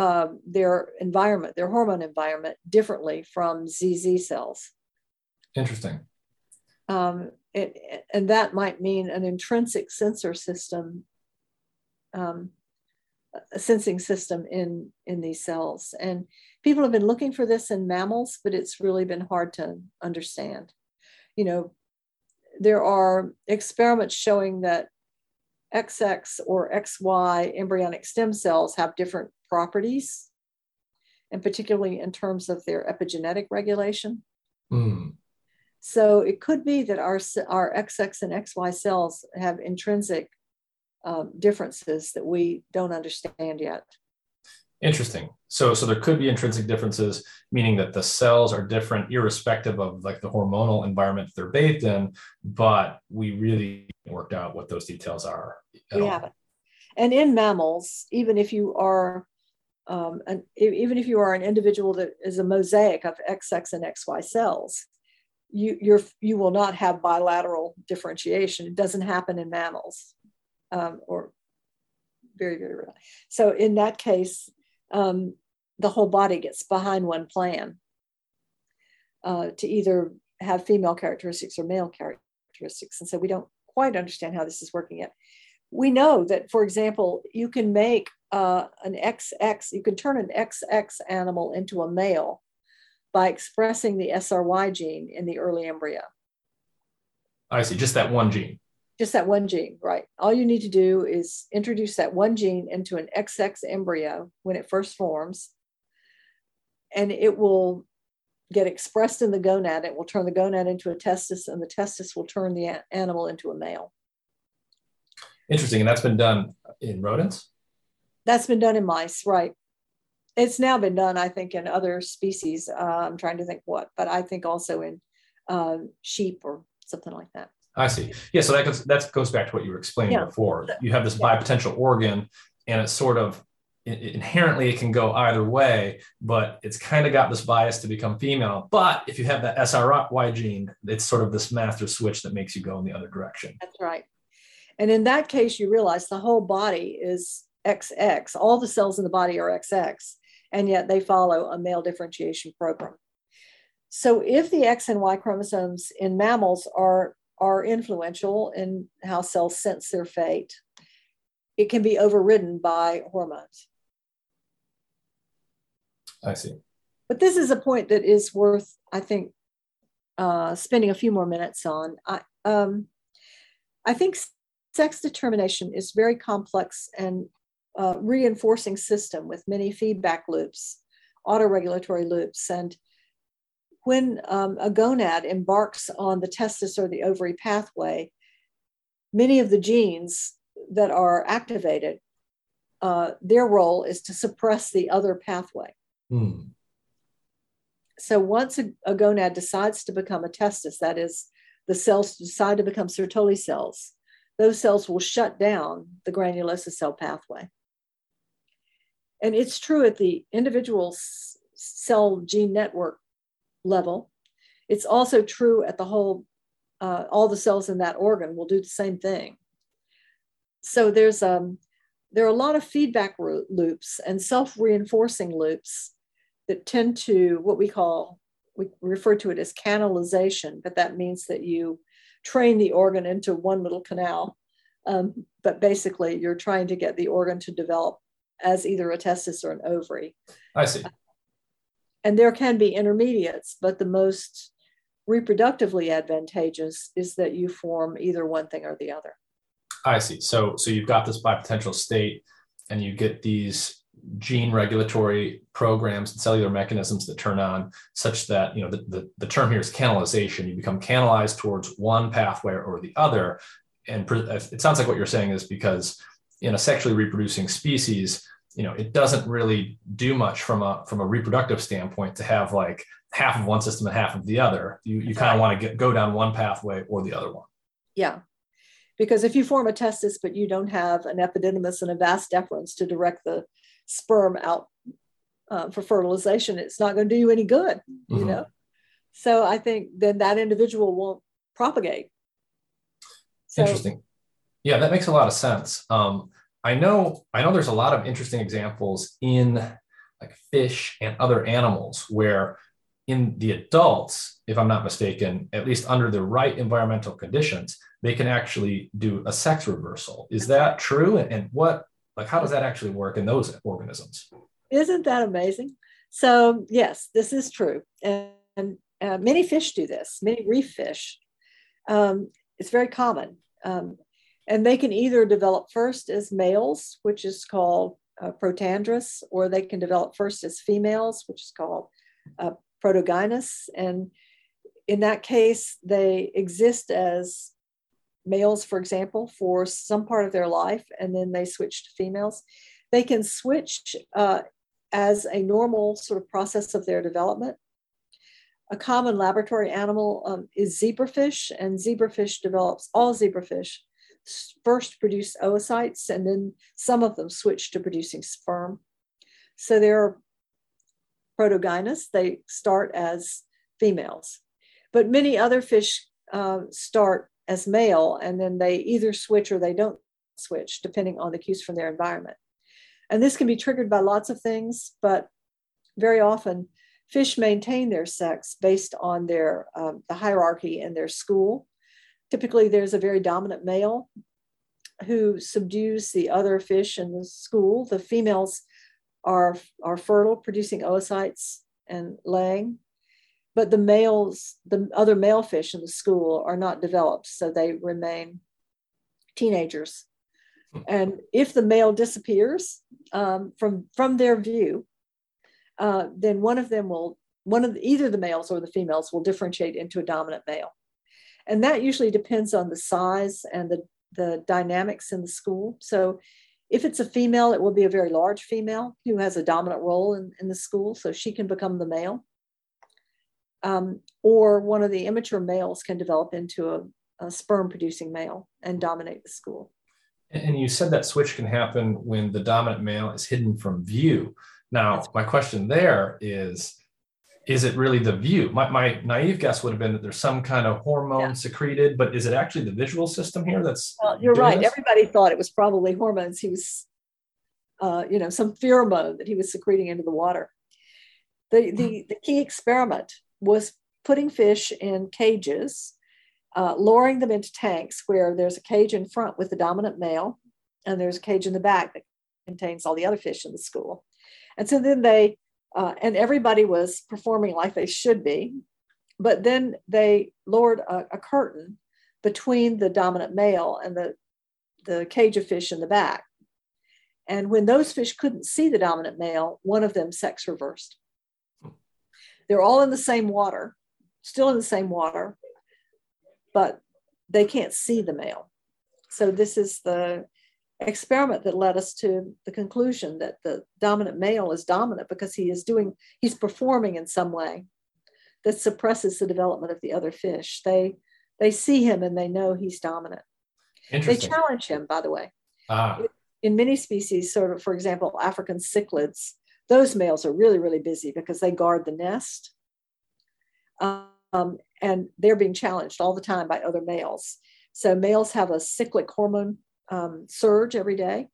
uh, their environment, their hormone environment differently from Z Z cells. Interesting. Um, it, and that might mean an intrinsic sensor system Um, a sensing system in, in these cells. And people have been looking for this in mammals, but it's really been hard to understand. You know, there are experiments showing that X X or X Y embryonic stem cells have different properties, and particularly in terms of their epigenetic regulation. Mm. So it could be that our, our X X and X Y cells have intrinsic Um, differences that we don't understand yet. Interesting. So, so there could be intrinsic differences, meaning that the cells are different, irrespective of like the hormonal environment they're bathed in, but we really worked out what those details are. We haven't. And in mammals, even if you are, um, an, even if you are an individual that is a mosaic of X X and X Y cells, you you're you will not have bilateral differentiation. It doesn't happen in mammals, um, or very very rarely. So in that case. Um, the whole body gets behind one plan uh, to either have female characteristics or male characteristics. And so we don't quite understand how this is working yet. We know that, for example, you can make uh, an X X, you can turn an X X animal into a male by expressing the S R Y gene in the early embryo. I see, just that one gene. Just that one gene, right? All you need to do is introduce that one gene into an X X embryo when it first forms, and it will get expressed in the gonad. It will turn the gonad into a testis, and the testis will turn the a- animal into a male. Interesting, and that's been done in rodents? That's been done in mice, right. It's now been done, I think, in other species. Uh, I'm trying to think what, but I think also in uh, sheep or something like that. I see. Yeah, so that goes, that goes back to what you were explaining yeah. before. You have this yeah. bipotential organ, and it's sort of it, inherently it can go either way, but it's kind of got this bias to become female. But if you have that S R Y gene, it's sort of this master switch that makes you go in the other direction. That's right. And in that case, you realize the whole body is X X. All the cells in the body are X X, and yet they follow a male differentiation program. So if the X and Y chromosomes in mammals are are influential in how cells sense their fate, it can be overridden by hormones. I see. But this is a point that is worth, I think, uh, spending a few more minutes on. I, um, I think sex determination is a very complex and uh, reinforcing system with many feedback loops, autoregulatory loops, and when um, a gonad embarks on the testis or the ovary pathway, many of the genes that are activated, uh, their role is to suppress the other pathway. Mm. So once a, a gonad decides to become a testis, that is, the cells decide to become Sertoli cells, those cells will shut down the granulosa cell pathway. And it's true at the individual s- cell gene network level. It's also true at the whole, uh, all the cells in that organ will do the same thing. So there's um, there are a lot of feedback ro- loops and self-reinforcing loops that tend to what we call, we refer to it as canalization, but that means that you train the organ into one little canal. Um, but basically you're trying to get the organ to develop as either a testis or an ovary. I see. And there can be intermediates, but the most reproductively advantageous is that you form either one thing or the other. I see. So, so you've got this bipotential state and you get these gene regulatory programs and cellular mechanisms that turn on such that, you know, the, the, the term here is canalization. You become canalized towards one pathway or the other. And pre- it sounds like what you're saying is because in a sexually reproducing species, you know, it doesn't really do much from a from a reproductive standpoint to have like half of one system and half of the other. You you kind of want to get, go down one pathway or the other one. Yeah, because if you form a testis, but you don't have an epididymis and a vas deferens to direct the sperm out uh, for fertilization, it's not going to do you any good, you mm-hmm. know? So I think then that individual won't propagate. So, interesting. Yeah, that makes a lot of sense. Um, I know, I know there's a lot of interesting examples in like fish and other animals where in the adults, if I'm not mistaken, at least under the right environmental conditions, they can actually do a sex reversal. Is that true? And what, like, how does that actually work in those organisms? Isn't that amazing? So yes, this is true. And, and uh, many fish do this, many reef fish. Um, it's very common. Um, And they can either develop first as males, which is called uh, protandrous, or they can develop first as females, which is called uh, protogynous. And in that case, they exist as males, for example, for some part of their life, and then they switch to females. They can switch uh, as a normal sort of process of their development. A common laboratory animal um, is zebrafish, and zebrafish develops, all zebrafish first produce oocytes, and then some of them switch to producing sperm. So there are protogynous, they start as females, but many other fish uh, start as male, and then they either switch or they don't switch, depending on the cues from their environment. And this can be triggered by lots of things, but very often fish maintain their sex based on their um, the hierarchy in their school. Typically, there's a very dominant male who subdues the other fish in the school. The females are, are fertile, producing oocytes and laying, but the males, the other male fish in the school are not developed, so they remain teenagers. And if the male disappears um, from, from their view, uh, then one of them will, one of the, either the males or the females will differentiate into a dominant male. And that usually depends on the size and the, the dynamics in the school. So if it's a female, it will be a very large female who has a dominant role in, in the school, so she can become the male. Um, or one of the immature males can develop into a, a sperm-producing male and dominate the school. And you said that switch can happen when the dominant male is hidden from view. Now, my question there is, is it really the view? My, my naive guess would have been that there's some kind of hormone yeah. secreted, but is it actually the visual system here that's Well, you're right. This? Everybody thought it was probably hormones. He was, uh, you know, some pheromone that he was secreting into the water. The, the, the key experiment was putting fish in cages, Uh, luring them into tanks where there's a cage in front with the dominant male, and there's a cage in the back that contains all the other fish in the school. And so then they, uh, and everybody was performing like they should be, but then they lowered a, a curtain between the dominant male and the, the cage of fish in the back. And when those fish couldn't see the dominant male, one of them sex reversed. They're all in the same water, still in the same water, but they can't see the male. So this is the experiment that led us to the conclusion that the dominant male is dominant because he is doing, he's performing in some way that suppresses the development of the other fish. They they see him and they know he's dominant. They challenge him, by the way. Ah. In many species, sort of, for example, African cichlids, those males are really, really busy because they guard the nest. Um, and they're being challenged all the time by other males. So males have a cyclic hormone um, surge every day.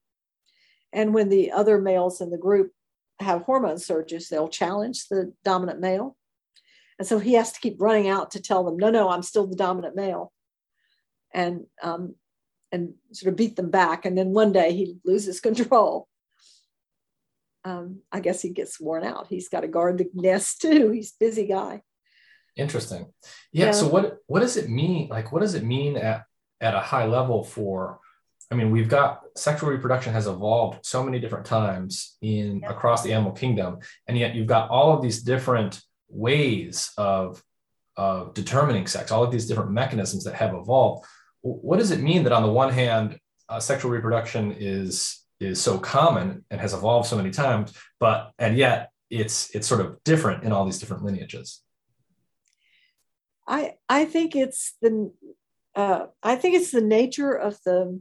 And when the other males in the group have hormone surges, they'll challenge the dominant male. And so he has to keep running out to tell them, no, no, I'm still the dominant male. And, um, and sort of beat them back. And then one day he loses control. Um, I guess he gets worn out. He's got to guard the nest too. He's a busy guy. Interesting. Yeah, yeah. So what, what does it mean? Like, what does it mean at, at a high level for, I mean, we've got sexual reproduction has evolved so many different times in yeah. across the animal kingdom. And yet you've got all of these different ways of, of determining sex, all of these different mechanisms that have evolved. What does it mean that on the one hand, uh, sexual reproduction is, is so common and has evolved so many times, but, and yet it's, it's sort of different in all these different lineages? I, I think it's the uh, I think it's the nature of the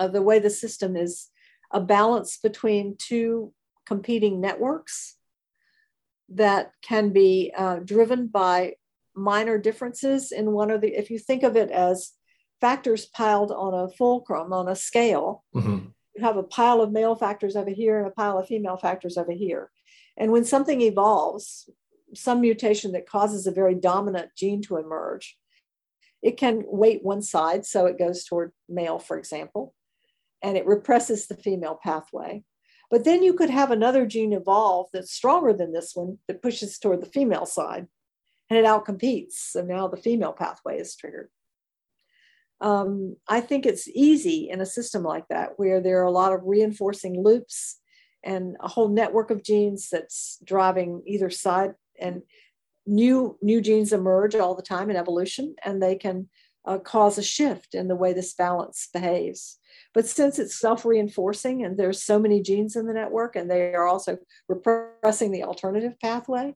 of the way the system is a balance between two competing networks that can be uh, driven by minor differences in one or the. If you think of it as factors piled on a fulcrum on a scale, mm-hmm. you have a pile of male factors over here and a pile of female factors over here, and when something evolves, some mutation that causes a very dominant gene to emerge, it can weight one side, so it goes toward male, for example, and it represses the female pathway. But then you could have another gene evolve that's stronger than this one that pushes toward the female side, and it outcompetes, so now the female pathway is triggered. Um, I think it's easy in a system like that, where there are a lot of reinforcing loops and a whole network of genes that's driving either side. And new new genes emerge all the time in evolution, and they can uh, cause a shift in the way this balance behaves. But since it's self-reinforcing and there's so many genes in the network and they are also repressing the alternative pathway,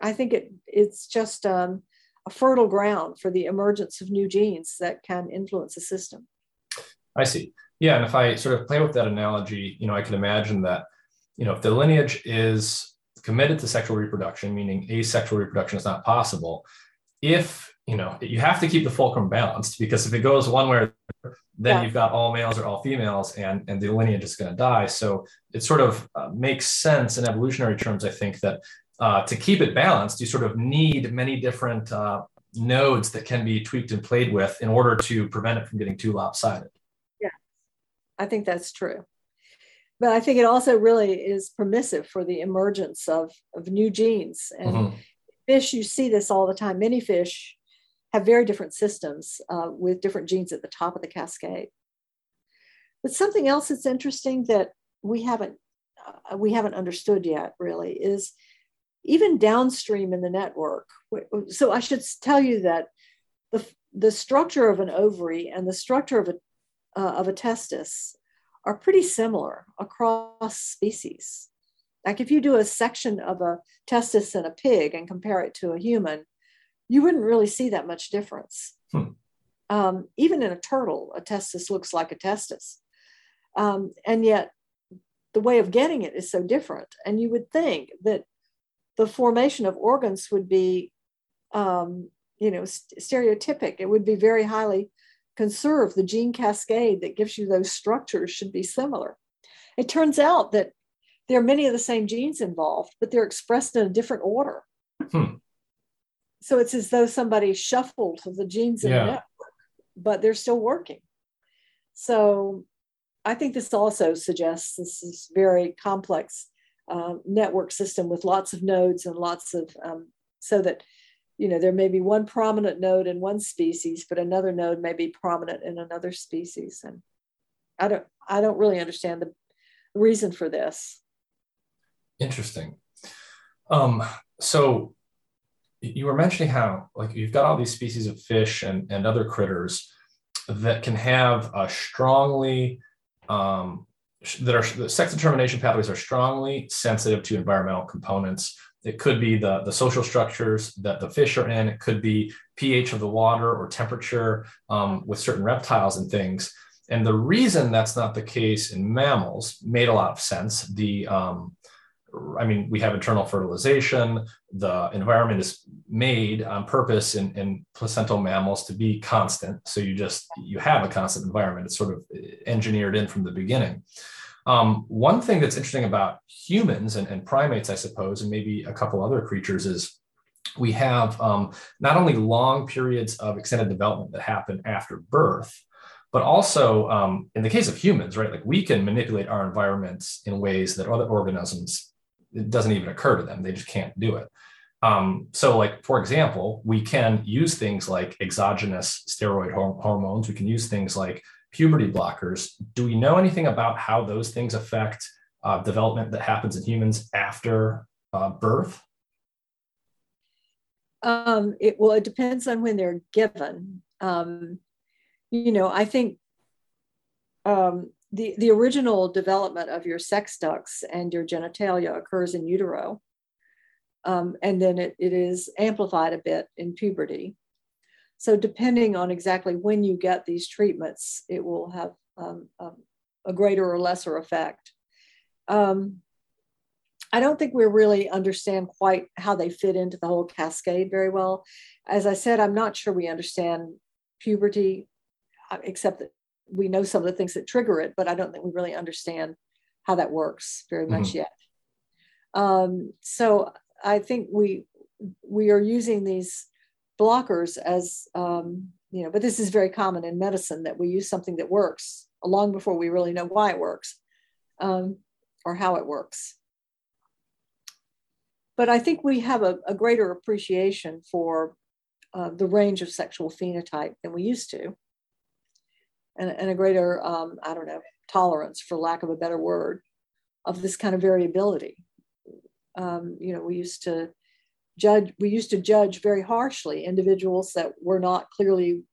I think it it's just um, a fertile ground for the emergence of new genes that can influence the system. I see. Yeah, and if I sort of play with that analogy, you know, I can imagine that, you know, if the lineage is committed to sexual reproduction, meaning asexual reproduction is not possible, if, you know, you have to keep the fulcrum balanced, because if it goes one way or the other, then yeah. you've got all males or all females, and, and the lineage is going to die. So it sort of uh, makes sense in evolutionary terms, I think, that uh, to keep it balanced, you sort of need many different uh, nodes that can be tweaked and played with in order to prevent it from getting too lopsided. Yeah, I think that's true. But I think it also really is permissive for the emergence of, of new genes. And mm-hmm. fish, you see this all the time. Many fish have very different systems uh, with different genes at the top of the cascade. But something else that's interesting that we haven't uh, we haven't understood yet really is even downstream in the network. So I should tell you that the the structure of an ovary and the structure of a uh, of a testis are pretty similar across species. Like if you do a section of a testis in a pig and compare it to a human, you wouldn't really see that much difference. Hmm. Um, even in a turtle, a testis looks like a testis. Um, and yet the way of getting it is so different. And you would think that the formation of organs would be, um, you know, st- stereotypic. It would be very highly conserved. The gene cascade that gives you those structures should be similar. It turns out that there are many of the same genes involved, but they're expressed in a different order. Hmm. So it's as though somebody shuffled the genes in yeah. the network, but they're still working. So I think this also suggests this is very complex uh, network system with lots of nodes and lots of, um, so that you know, there may be one prominent node in one species, but another node may be prominent in another species. And I don't, I don't really understand the reason for this. Interesting. Um, so you were mentioning how, like, you've got all these species of fish and, and other critters that can have a strongly, um, that are the sex determination pathways are strongly sensitive to environmental components. It could be the, the social structures that the fish are in. It could be pH of the water or temperature um, with certain reptiles and things. And the reason that's not the case in mammals made a lot of sense. The, um, I mean, we have internal fertilization. The environment is made on purpose in, in placental mammals to be constant. So you just, you have a constant environment. It's sort of engineered in from the beginning. Um, one thing that's interesting about humans and, and primates, I suppose, and maybe a couple other creatures, is we have um, not only long periods of extended development that happen after birth, but also um, in the case of humans, right? Like we can manipulate our environments in ways that other organisms, it doesn't even occur to them. They just can't do it. Um, so like, for example, we can use things like exogenous steroid horm- hormones. We can use things like puberty blockers. Do we know anything about how those things affect uh, development that happens in humans after uh, birth? Um, it, well, it depends on when they're given. Um, you know, I think um, the, the original development of your sex ducts and your genitalia occurs in utero. Um, and then it, it is amplified a bit in puberty. So depending on exactly when you get these treatments, it will have um, um, a greater or lesser effect. Um, I don't think we really understand quite how they fit into the whole cascade very well. As I said, I'm not sure we understand puberty, except that we know some of the things that trigger it, but I don't think we really understand how that works very mm-hmm. much yet. Um, so I think we we are using these blockers as, um, you know, but this is very common in medicine that we use something that works long before we really know why it works um, or how it works. But I think we have a, a greater appreciation for uh, the range of sexual phenotype than we used to. And, and a greater, um, I don't know, tolerance, for lack of a better word, of this kind of variability. Um, you know, we used to Judge, we used to judge very harshly individuals that were not clearly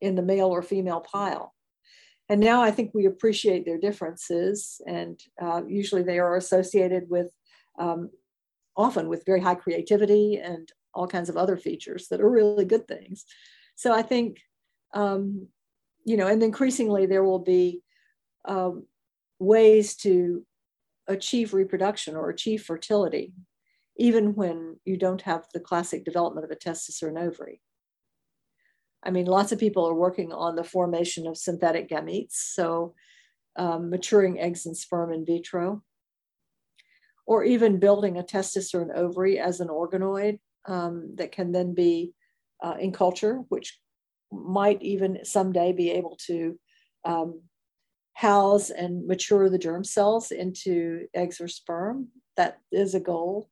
in the male or female pile. And now I think we appreciate their differences, and uh, usually they are associated with, um, often with very high creativity and all kinds of other features that are really good things. So I think, um, you know, and increasingly there will be um, ways to achieve reproduction or achieve fertility, even when you don't have the classic development of a testis or an ovary. I mean, lots of people are working on the formation of synthetic gametes, so um, maturing eggs and sperm in vitro, or even building a testis or an ovary as an organoid um, that can then be uh, in culture, which might even someday be able to um, house and mature the germ cells into eggs or sperm. That is a goal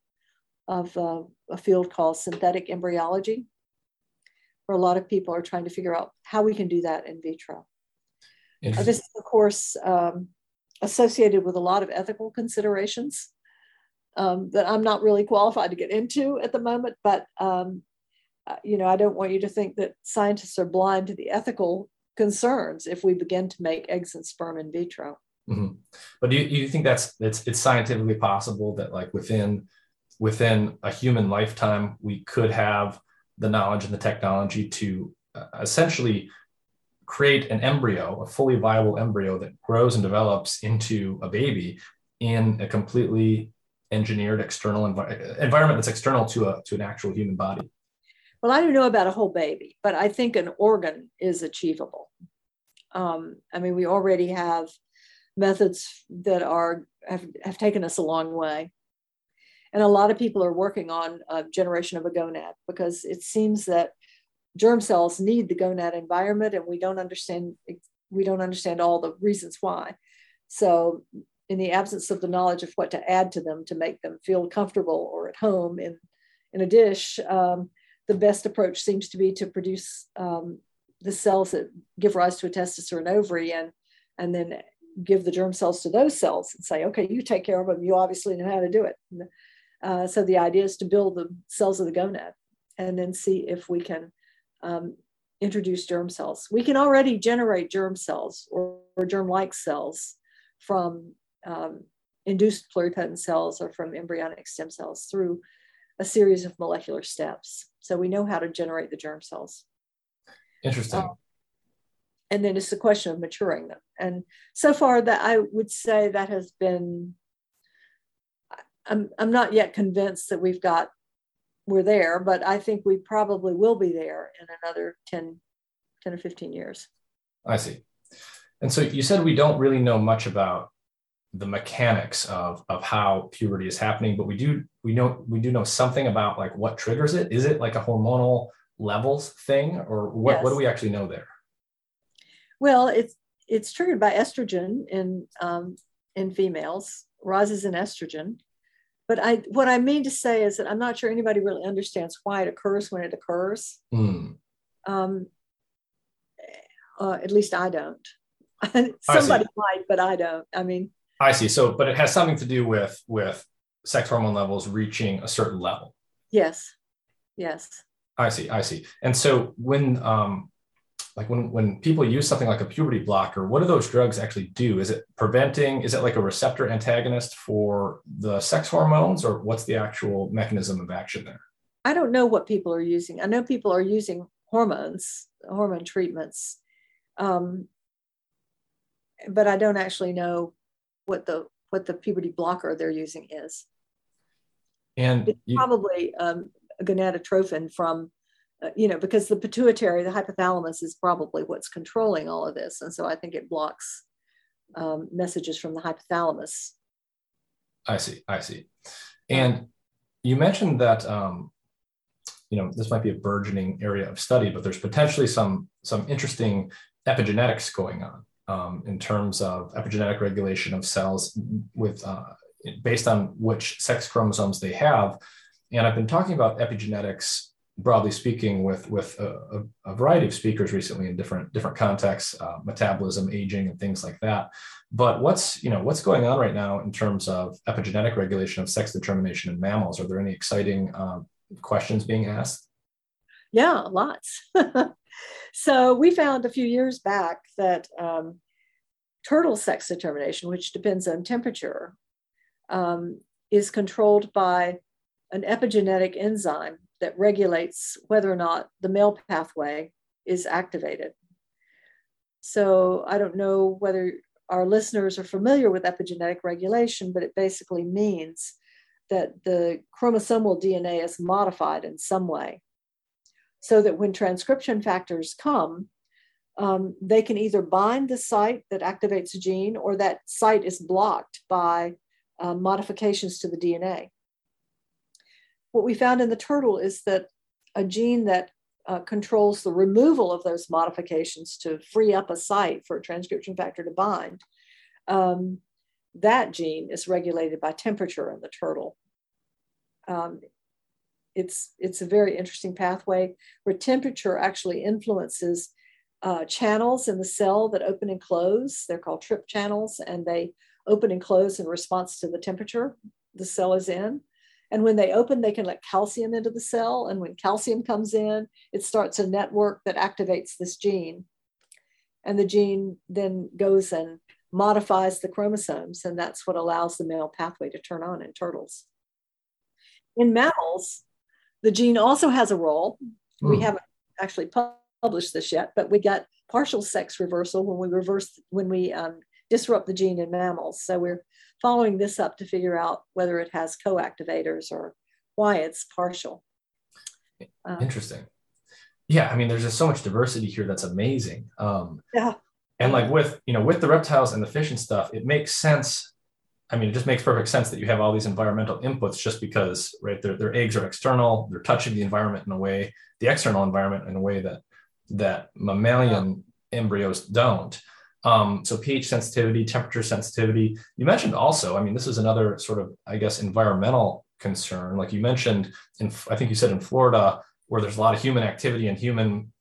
of uh, a field called synthetic embryology, where a lot of people are trying to figure out how we can do that in vitro. Uh, this is, of course, um, associated with a lot of ethical considerations um, that I'm not really qualified to get into at the moment, but um, uh, you know, I don't want you to think that scientists are blind to the ethical concerns if we begin to make eggs and sperm in vitro. Mm-hmm. But do you, do you think that's it's, it's scientifically possible that, like, within within a human lifetime, we could have the knowledge and the technology to uh, essentially create an embryo, a fully viable embryo that grows and develops into a baby in a completely engineered external envi- environment that's external to a to an actual human body? Well, I don't know about a whole baby, but I think an organ is achievable. Um, I mean, we already have methods that are have, have taken us a long way. And a lot of people are working on a generation of a gonad, because it seems that germ cells need the gonad environment, and we don't understand we don't understand all the reasons why. So in the absence of the knowledge of what to add to them to make them feel comfortable or at home in, in a dish, um, the best approach seems to be to produce um, the cells that give rise to a testis or an ovary, and, and then give the germ cells to those cells and say, okay, you take care of them. You obviously know how to do it. And, uh, so the idea is to build the cells of the gonad and then see if we can um, introduce germ cells. We can already generate germ cells or, or germ-like cells from um, induced pluripotent cells or from embryonic stem cells through a series of molecular steps. So we know how to generate the germ cells. Interesting. Um, and then it's the question of maturing them. And so far, that I would say that has been, I'm, I'm not yet convinced that we've got, we're there, but I think we probably will be there in another ten, ten or fifteen years. I see. And so you said we don't really know much about the mechanics of, of how puberty is happening, but we do, we know, we do know something about, like, what triggers it. Is it like a hormonal levels thing, or what, yes. What do we actually know there? Well, it's, it's triggered by estrogen in, um, in females, rises in estrogen. But I, what I mean to say is that I'm not sure anybody really understands why it occurs when it occurs. Mm. Um, uh, at least I don't. Somebody I might, but I don't. I mean, I see. So, but it has something to do with with sex hormone levels reaching a certain level. Yes. Yes. I see. I see. And so when, um, like when when people use something like a puberty blocker, what do those drugs actually do? Is it preventing, is it like a receptor antagonist for the sex hormones, or what's the actual mechanism of action there? I don't know what people are using. I know people are using hormones, hormone treatments, um, but I don't actually know what the what the puberty blocker they're using is. And it's you- probably um, a gonadotropin from Uh, you know, because the pituitary, the hypothalamus, is probably what's controlling all of this. And so I think it blocks um, messages from the hypothalamus. I see. I see. And you mentioned that, um, you know, this might be a burgeoning area of study, but there's potentially some, some interesting epigenetics going on um, in terms of epigenetic regulation of cells with uh, based on which sex chromosomes they have. And I've been talking about epigenetics broadly speaking, with with a, a variety of speakers recently in different different contexts, uh, metabolism, aging, and things like that. But what's you know what's going on right now in terms of epigenetic regulation of sex determination in mammals? Are there any exciting um, questions being asked? Yeah, lots. So we found a few years back that um, Turtle sex determination, which depends on temperature, um, is controlled by an epigenetic enzyme that regulates whether or not the male pathway is activated. So I don't know whether our listeners are familiar with epigenetic regulation, but it basically means that the chromosomal D N A is modified in some way so that when transcription factors come, um, they can either bind the site that activates a gene or that site is blocked by uh, modifications to the D N A. What we found in the turtle is that a gene that uh, controls the removal of those modifications to free up a site for a transcription factor to bind, um, that gene is regulated by temperature in the turtle. Um, it's, it's a very interesting pathway where temperature actually influences uh, channels in the cell that open and close. They're called trip channels, and they open and close in response to the temperature the cell is in. And when they open, they can let calcium into the cell. And when calcium comes in, it starts a network that activates this gene. And the gene then goes and modifies the chromosomes. And that's what allows the male pathway to turn on in turtles. In mammals, the gene also has a role. Mm. We haven't actually published this yet, but we got partial sex reversal when we reverse, when we um, disrupt the gene in mammals. So we're following this up to figure out whether it has co-activators or why it's partial. Um, Interesting. Yeah, I mean, there's just so much diversity here that's amazing. Um, yeah. And like with, you know, with the reptiles and the fish and stuff, it makes sense. I mean, it just makes perfect sense that you have all these environmental inputs just because, right, their, their eggs are external, they're touching the environment in a way, the external environment in a way that, that mammalian yeah. embryos don't. Um, so pH sensitivity, temperature sensitivity, you mentioned also, I mean, this is another sort of, I guess, environmental concern. Like you mentioned, in, I think you said in Florida, where there's a lot of human activity and human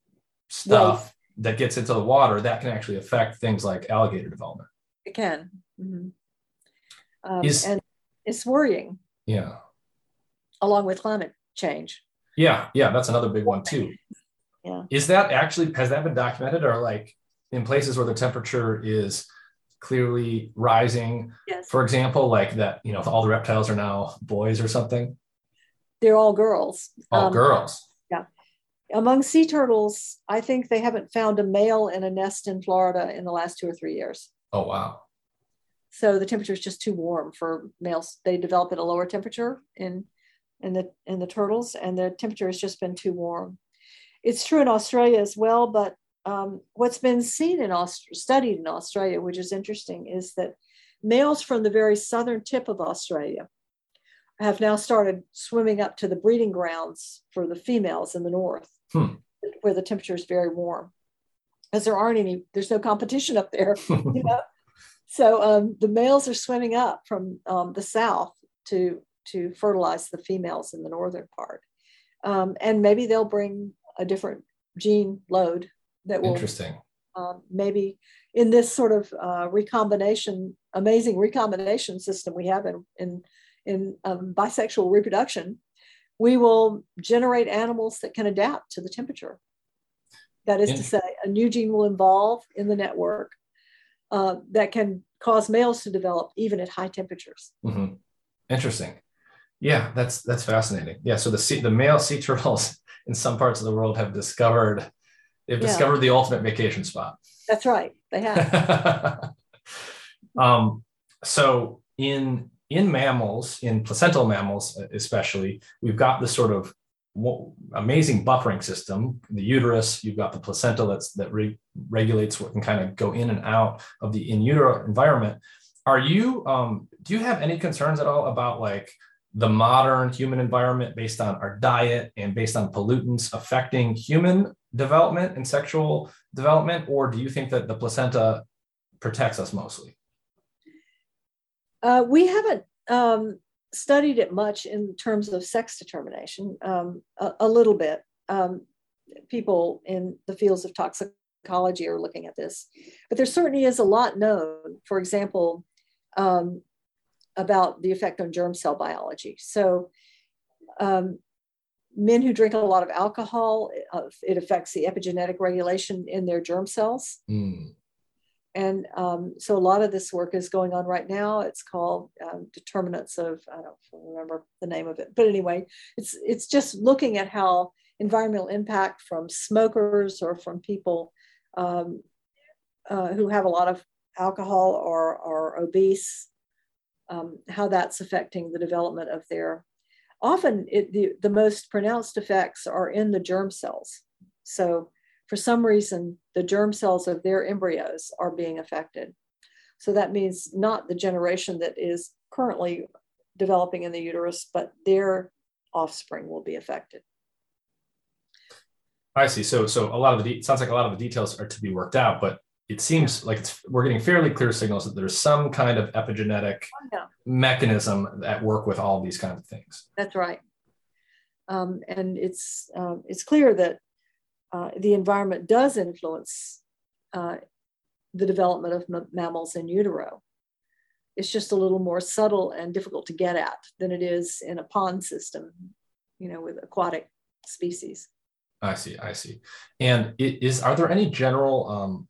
stuff yes. that gets into the water, that can actually affect things like alligator development. It can. Mm-hmm. Um, is, and it's worrying. Yeah. Along with climate change. Yeah. Yeah. That's another big one too. Yeah. Is that actually, has that been documented or like, in places where the temperature is clearly rising, yes. for example, like that, you know, all the reptiles are now boys or something. They're all girls. All um, girls. Yeah. Among sea turtles, I think they haven't found a male in a nest in Florida in the last two or three years. Oh, wow. So the temperature is just too warm for males. They develop at a lower temperature in, in the, in the turtles, and the temperature has just been too warm. It's true in Australia as well, but Um, what's been seen in Aust- studied in Australia, which is interesting, is that males from the very southern tip of Australia have now started swimming up to the breeding grounds for the females in the north, hmm. where the temperature is very warm, because there aren't any, there's no competition up there. You know? So um, the males are swimming up from um, the south to to fertilize the females in the northern part, um, and maybe they'll bring a different gene load. That will, Interesting. Um, maybe in this sort of uh, recombination, amazing recombination system we have in in, in um, bisexual reproduction, we will generate animals that can adapt to the temperature. That is to say, a new gene will evolve in the network uh, that can cause males to develop even at high temperatures. Mm-hmm. Interesting. Yeah, that's that's fascinating. Yeah, so the sea, the male sea turtles in some parts of the world have discovered. They've yeah. discovered the ultimate vacation spot. That's right. They have. um, so in in mammals, in placental mammals especially, we've got this sort of amazing buffering system, the uterus, you've got the placenta that's, that re- regulates what can kind of go in and out of the in utero environment. Are you, um, do you have any concerns at all about like the modern human environment based on our diet and based on pollutants affecting human development and sexual development, or do you think that the placenta protects us mostly? Uh, we haven't um, studied it much in terms of sex determination, um, a, a little bit. Um, people in the fields of toxicology are looking at this, but there certainly is a lot known, for example, um, about the effect on germ cell biology. So, um, men who drink a lot of alcohol, it affects the epigenetic regulation in their germ cells. Mm. And um, so a lot of this work is going on right now. It's called um, determinants of, I don't remember the name of it, but anyway, it's it's just looking at how environmental impact from smokers or from people um, uh, who have a lot of alcohol or are obese, um, how that's affecting the development of their, often it, the, the most pronounced effects are in the germ cells. So for some reason, the germ cells of their embryos are being affected. So that means not the generation that is currently developing in the uterus, but their offspring will be affected. I see. So, so a lot of the, de- it sounds like a lot of the details are to be worked out, but it seems like it's, we're getting fairly clear signals that there's some kind of epigenetic oh, yeah. mechanism at work with all these kinds of things. That's right. Um, and it's, um, it's clear that Uh, the environment does influence uh, the development of m- mammals in utero. It's just a little more subtle and difficult to get at than it is in a pond system, you know, with aquatic species. I see, I see. And it is, are there any general, um,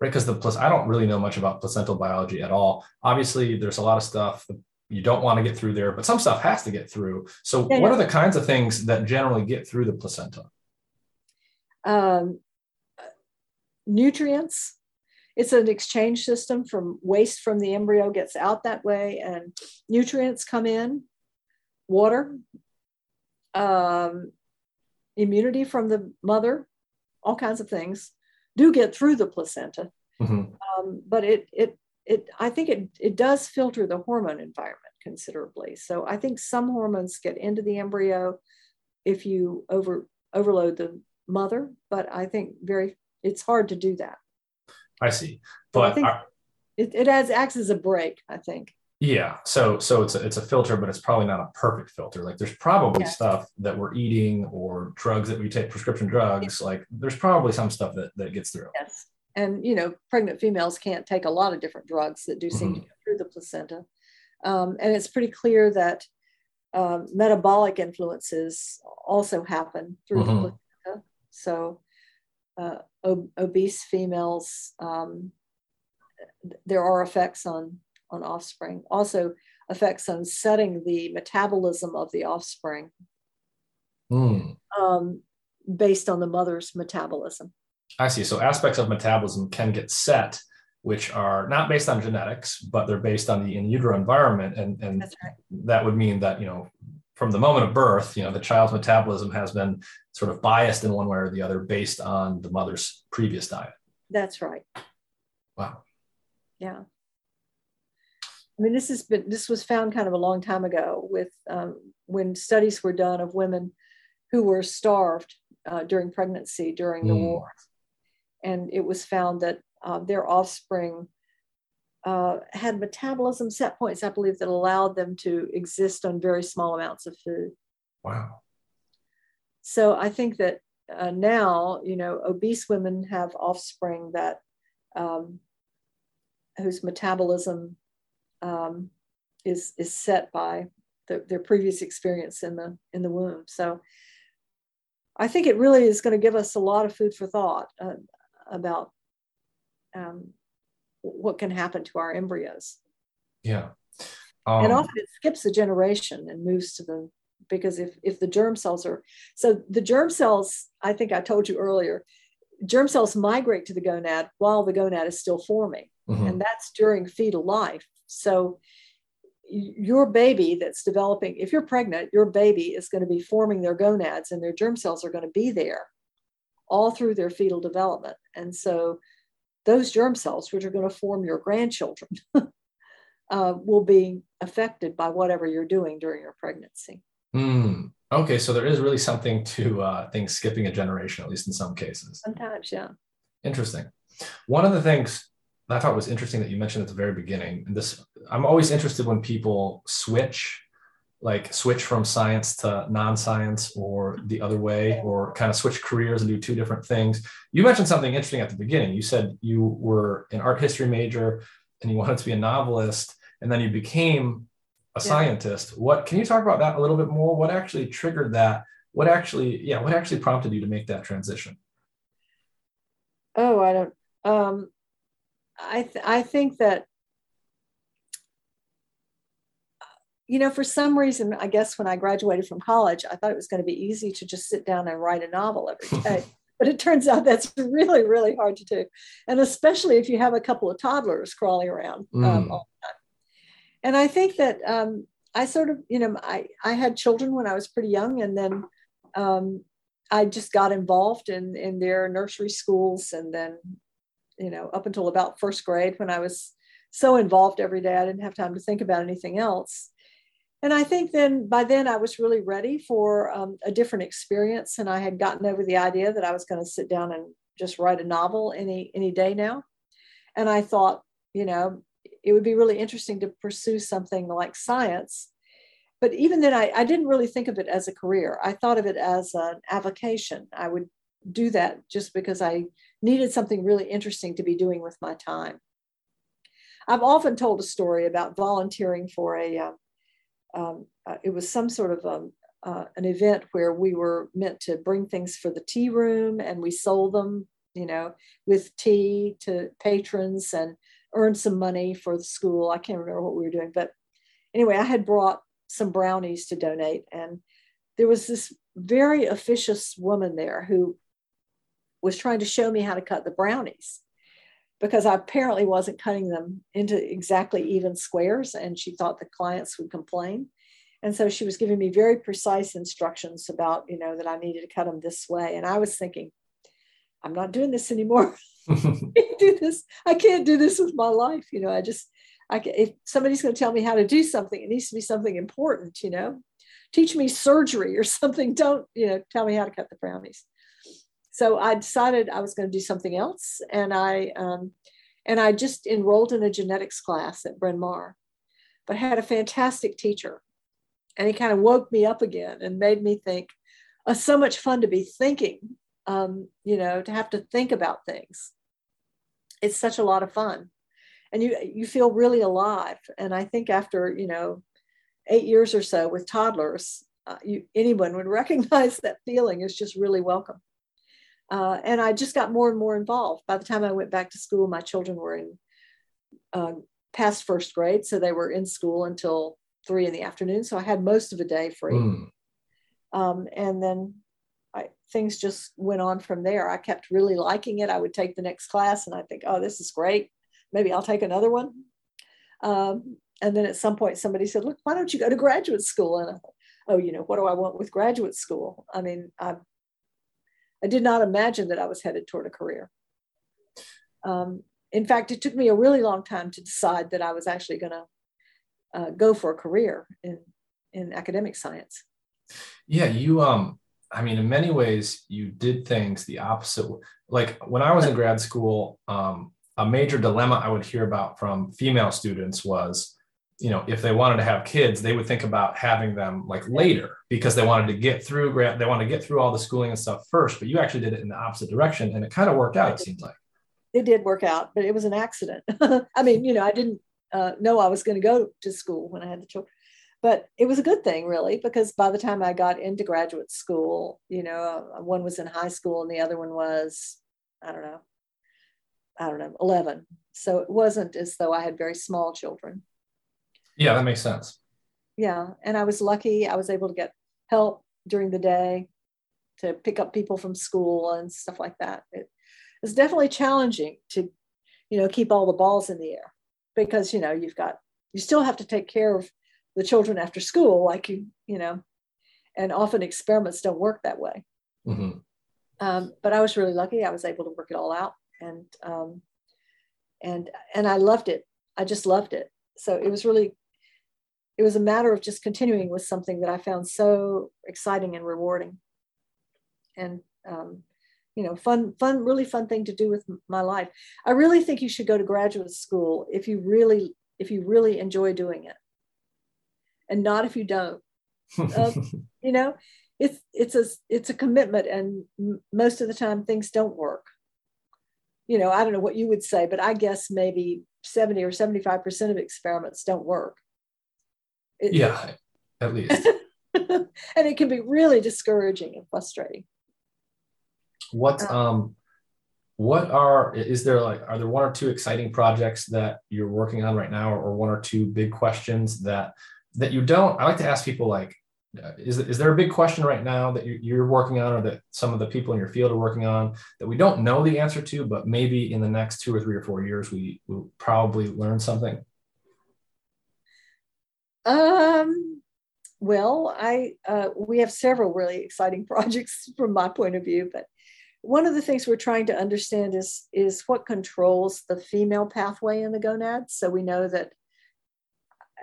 right, because the plus, I don't really know much about placental biology at all. Obviously, there's a lot of stuff you don't want to get through there, but some stuff has to get through. So yeah, what yeah. are the kinds of things that generally get through the placenta? Um, nutrients. It's an exchange system from waste from the embryo gets out that way and nutrients come in, water, um, immunity from the mother, all kinds of things do get through the placenta. Mm-hmm. Um, but it, it, it, I think it, it does filter the hormone environment considerably. So I think some hormones get into the embryo if you over, overload the mother, but I think very, it's hard to do that. I see. But so I think I, it, it has, acts as a break, I think. Yeah. So, so it's a, it's a filter, but it's probably not a perfect filter. Like there's probably yeah. stuff that we're eating or drugs that we take, prescription drugs, yeah. like there's probably some stuff that, that gets through. Yes. And, you know, pregnant females can't take a lot of different drugs that do seem mm-hmm. to go through the placenta. Um, and it's pretty clear that uh, metabolic influences also happen through mm-hmm. the placenta. So uh, ob- obese females, um, there are effects on, on offspring, also effects on setting the metabolism of the offspring mm. um, based on the mother's metabolism. I see. So aspects of metabolism can get set, which are not based on genetics, but they're based on the in utero environment. And, and That's right. that would mean that, you know, from the moment of birth, you know, the child's metabolism has been sort of biased in one way or the other based on the mother's previous diet. That's right. Wow. Yeah. I mean, this has been, this was found kind of a long time ago with um, when studies were done of women who were starved uh, during pregnancy, during the mm. war. And it was found that uh, their offspring Uh, had metabolism set points, I believe, that allowed them to exist on very small amounts of food. Wow. So I think that uh, now, you know, obese women have offspring that um, whose metabolism um, is is set by the, their previous experience in the in the womb. So I think it really is going to give us a lot of food for thought uh, about um, what can happen to our embryos. Yeah. Um, and often it skips a generation and moves to the, because if, if the germ cells are, so the germ cells, I think I told you earlier, germ cells migrate to the gonad while the gonad is still forming. Mm-hmm. And that's during fetal life. So your baby that's developing, if you're pregnant, your baby is going to be forming their gonads and their germ cells are going to be there all through their fetal development. And so those germ cells, which are going to form your grandchildren, uh, will be affected by whatever you're doing during your pregnancy. Mm. Okay, so there is really something to uh, things skipping a generation, at least in some cases. Sometimes, yeah. Interesting. One of the things that I thought was interesting that you mentioned at the very beginning, and this, I'm always interested when people switch, like switch from science to non-science or the other way, or kind of switch careers and do two different things. You mentioned something interesting at the beginning. You said you were an art history major and you wanted to be a novelist, and then you became a yeah. scientist. What, can you talk about that a little bit more? What actually triggered that? What actually, yeah, what actually prompted you to make that transition? Oh, I don't, um, I th- I think that, you know, for some reason, I guess when I graduated from college, I thought it was going to be easy to just sit down and write a novel every day. But it turns out that's really, really hard to do. And especially if you have a couple of toddlers crawling around um, mm. all the time. And I think that um, I sort of, you know, I, I had children when I was pretty young. And then um, I just got involved in, in their nursery schools. And then, you know, up until about first grade, when I was so involved every day, I didn't have time to think about anything else. And I think then by then I was really ready for um, a different experience. And I had gotten over the idea that I was going to sit down and just write a novel any, any day now. And I thought, you know, it would be really interesting to pursue something like science. But even then I, I didn't really think of it as a career. I thought of it as an avocation. I would do that just because I needed something really interesting to be doing with my time. I've often told a story about volunteering for a, uh, Um, uh, it was some sort of um, uh, an event where we were meant to bring things for the tea room, and we sold them, you know, with tea to patrons and earned some money for the school. I can't remember what we were doing, but anyway, I had brought some brownies to donate, and there was this very officious woman there who was trying to show me how to cut the brownies, because I apparently wasn't cutting them into exactly even squares, and she thought the clients would complain. And so she was giving me very precise instructions about, you know, that I needed to cut them this way. And I was thinking, I'm not doing this anymore. I can't do this. I can't do this with my life. You know, I just, I can, if somebody's going to tell me how to do something, it needs to be something important, you know, teach me surgery or something. Don't, you know, tell me how to cut the brownies. So I decided I was going to do something else, and I um, and I just enrolled in a genetics class at Bryn Mawr, but I had a fantastic teacher, and he kind of woke me up again and made me think, oh, so much fun to be thinking, um, you know, to have to think about things. It's such a lot of fun, and you you feel really alive. And I think after, you know, eight years or so with toddlers, uh, you, anyone would recognize that feeling is just really welcome. Uh, and I just got more and more involved. By the time I went back to school, my children were in uh, past first grade. So they were in school until three in the afternoon. So I had most of the day free. Mm. Um, and then I, things just went on from there. I kept really liking it. I would take the next class and I think, oh, this is great. Maybe I'll take another one. Um, and then at some point, somebody said, look, why don't you go to graduate school? And I thought, oh, you know, what do I want with graduate school? I mean, I've I did not imagine that I was headed toward a career. Um, in fact, it took me a really long time to decide that I was actually going to uh, go for a career in, in academic science. Yeah, you, um, I mean, in many ways, you did things the opposite. Like when I was in grad school, um, a major dilemma I would hear about from female students was, you know, if they wanted to have kids, they would think about having them like later because they wanted to get through grad, they wanted to get through all the schooling and stuff first, but you actually did it in the opposite direction and it kind of worked out, it seemed like. It did work out, but it was an accident. I mean, you know, I didn't uh, know I was going to go to school when I had the children, but it was a good thing really, because by the time I got into graduate school, you know, uh, one was in high school and the other one was, I don't know, I don't know, eleven. So it wasn't as though I had very small children. Yeah, that makes sense. Yeah. And I was lucky. I was able to get help during the day to pick up people from school and stuff like that. It was definitely challenging to, you know, keep all the balls in the air because, you know, you've got, you still have to take care of the children after school, like you, you know, and often experiments don't work that way. Mm-hmm. Um, but I was really lucky. I was able to work it all out and, um, and, and I loved it. I just loved it. So it was really, it was a matter of just continuing with something that I found so exciting and rewarding and, um, you know, fun, fun, really fun thing to do with my life. I really think you should go to graduate school if you really, if you really enjoy doing it and not if you don't, uh, you know, it's, it's a, it's a commitment and m- most of the time things don't work. You know, I don't know what you would say, but I guess maybe seventy or seventy-five percent of experiments don't work. It, yeah, at least. And it can be really discouraging and frustrating. What, um, um, What are, is there like, are there one or two exciting projects that you're working on right now, or one or two big questions that, that you don't, I like to ask people like, is, is there a big question right now that you're working on, or that some of the people in your field are working on that we don't know the answer to, but maybe in the next two or three or four years, we will probably learn something? Um, well, I, uh, we have several really exciting projects from my point of view, but one of the things we're trying to understand is, is what controls the female pathway in the gonads. So we know that,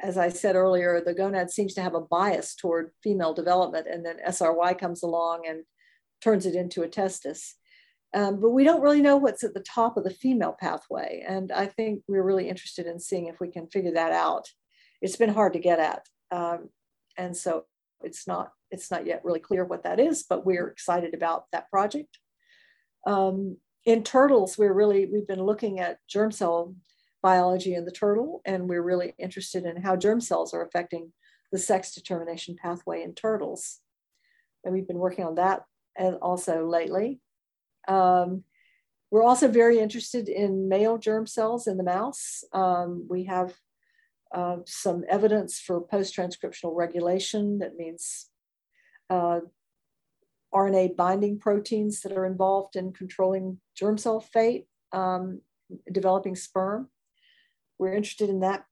as I said earlier, the gonad seems to have a bias toward female development, and then S R Y comes along and turns it into a testis. Um, but we don't really know what's at the top of the female pathway. And I think we're really interested in seeing if we can figure that out. It's been hard to get at. Um, and so it's not, it's not yet really clear what that is, but we're excited about that project. Um, in turtles, we're really, we've been looking at germ cell biology in the turtle, and we're really interested in how germ cells are affecting the sex determination pathway in turtles. And we've been working on that and also lately. Um, we're also very interested in male germ cells in the mouse. Um, we have uh, some evidence for post-transcriptional regulation. That means uh, R N A binding proteins that are involved in controlling germ cell fate, um, developing sperm. We're interested in that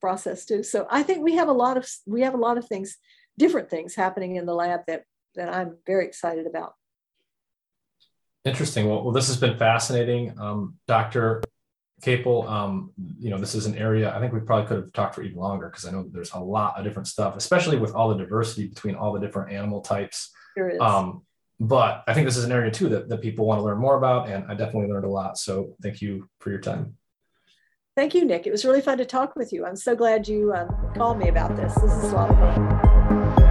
process too. So I think we have a lot of, we have a lot of things, different things happening in the lab that, that I'm very excited about. Interesting. Well, well this has been fascinating. Um, Doctor Capel, um, you know, this is an area I think we probably could have talked for even longer, because I know that there's a lot of different stuff, especially with all the diversity between all the different animal types. There is. Um, but I think this is an area too that, that people want to learn more about. And I definitely learned a lot. So thank you for your time. Thank you, Nick. It was really fun to talk with you. I'm so glad you um, called me about this. This is a lot of fun.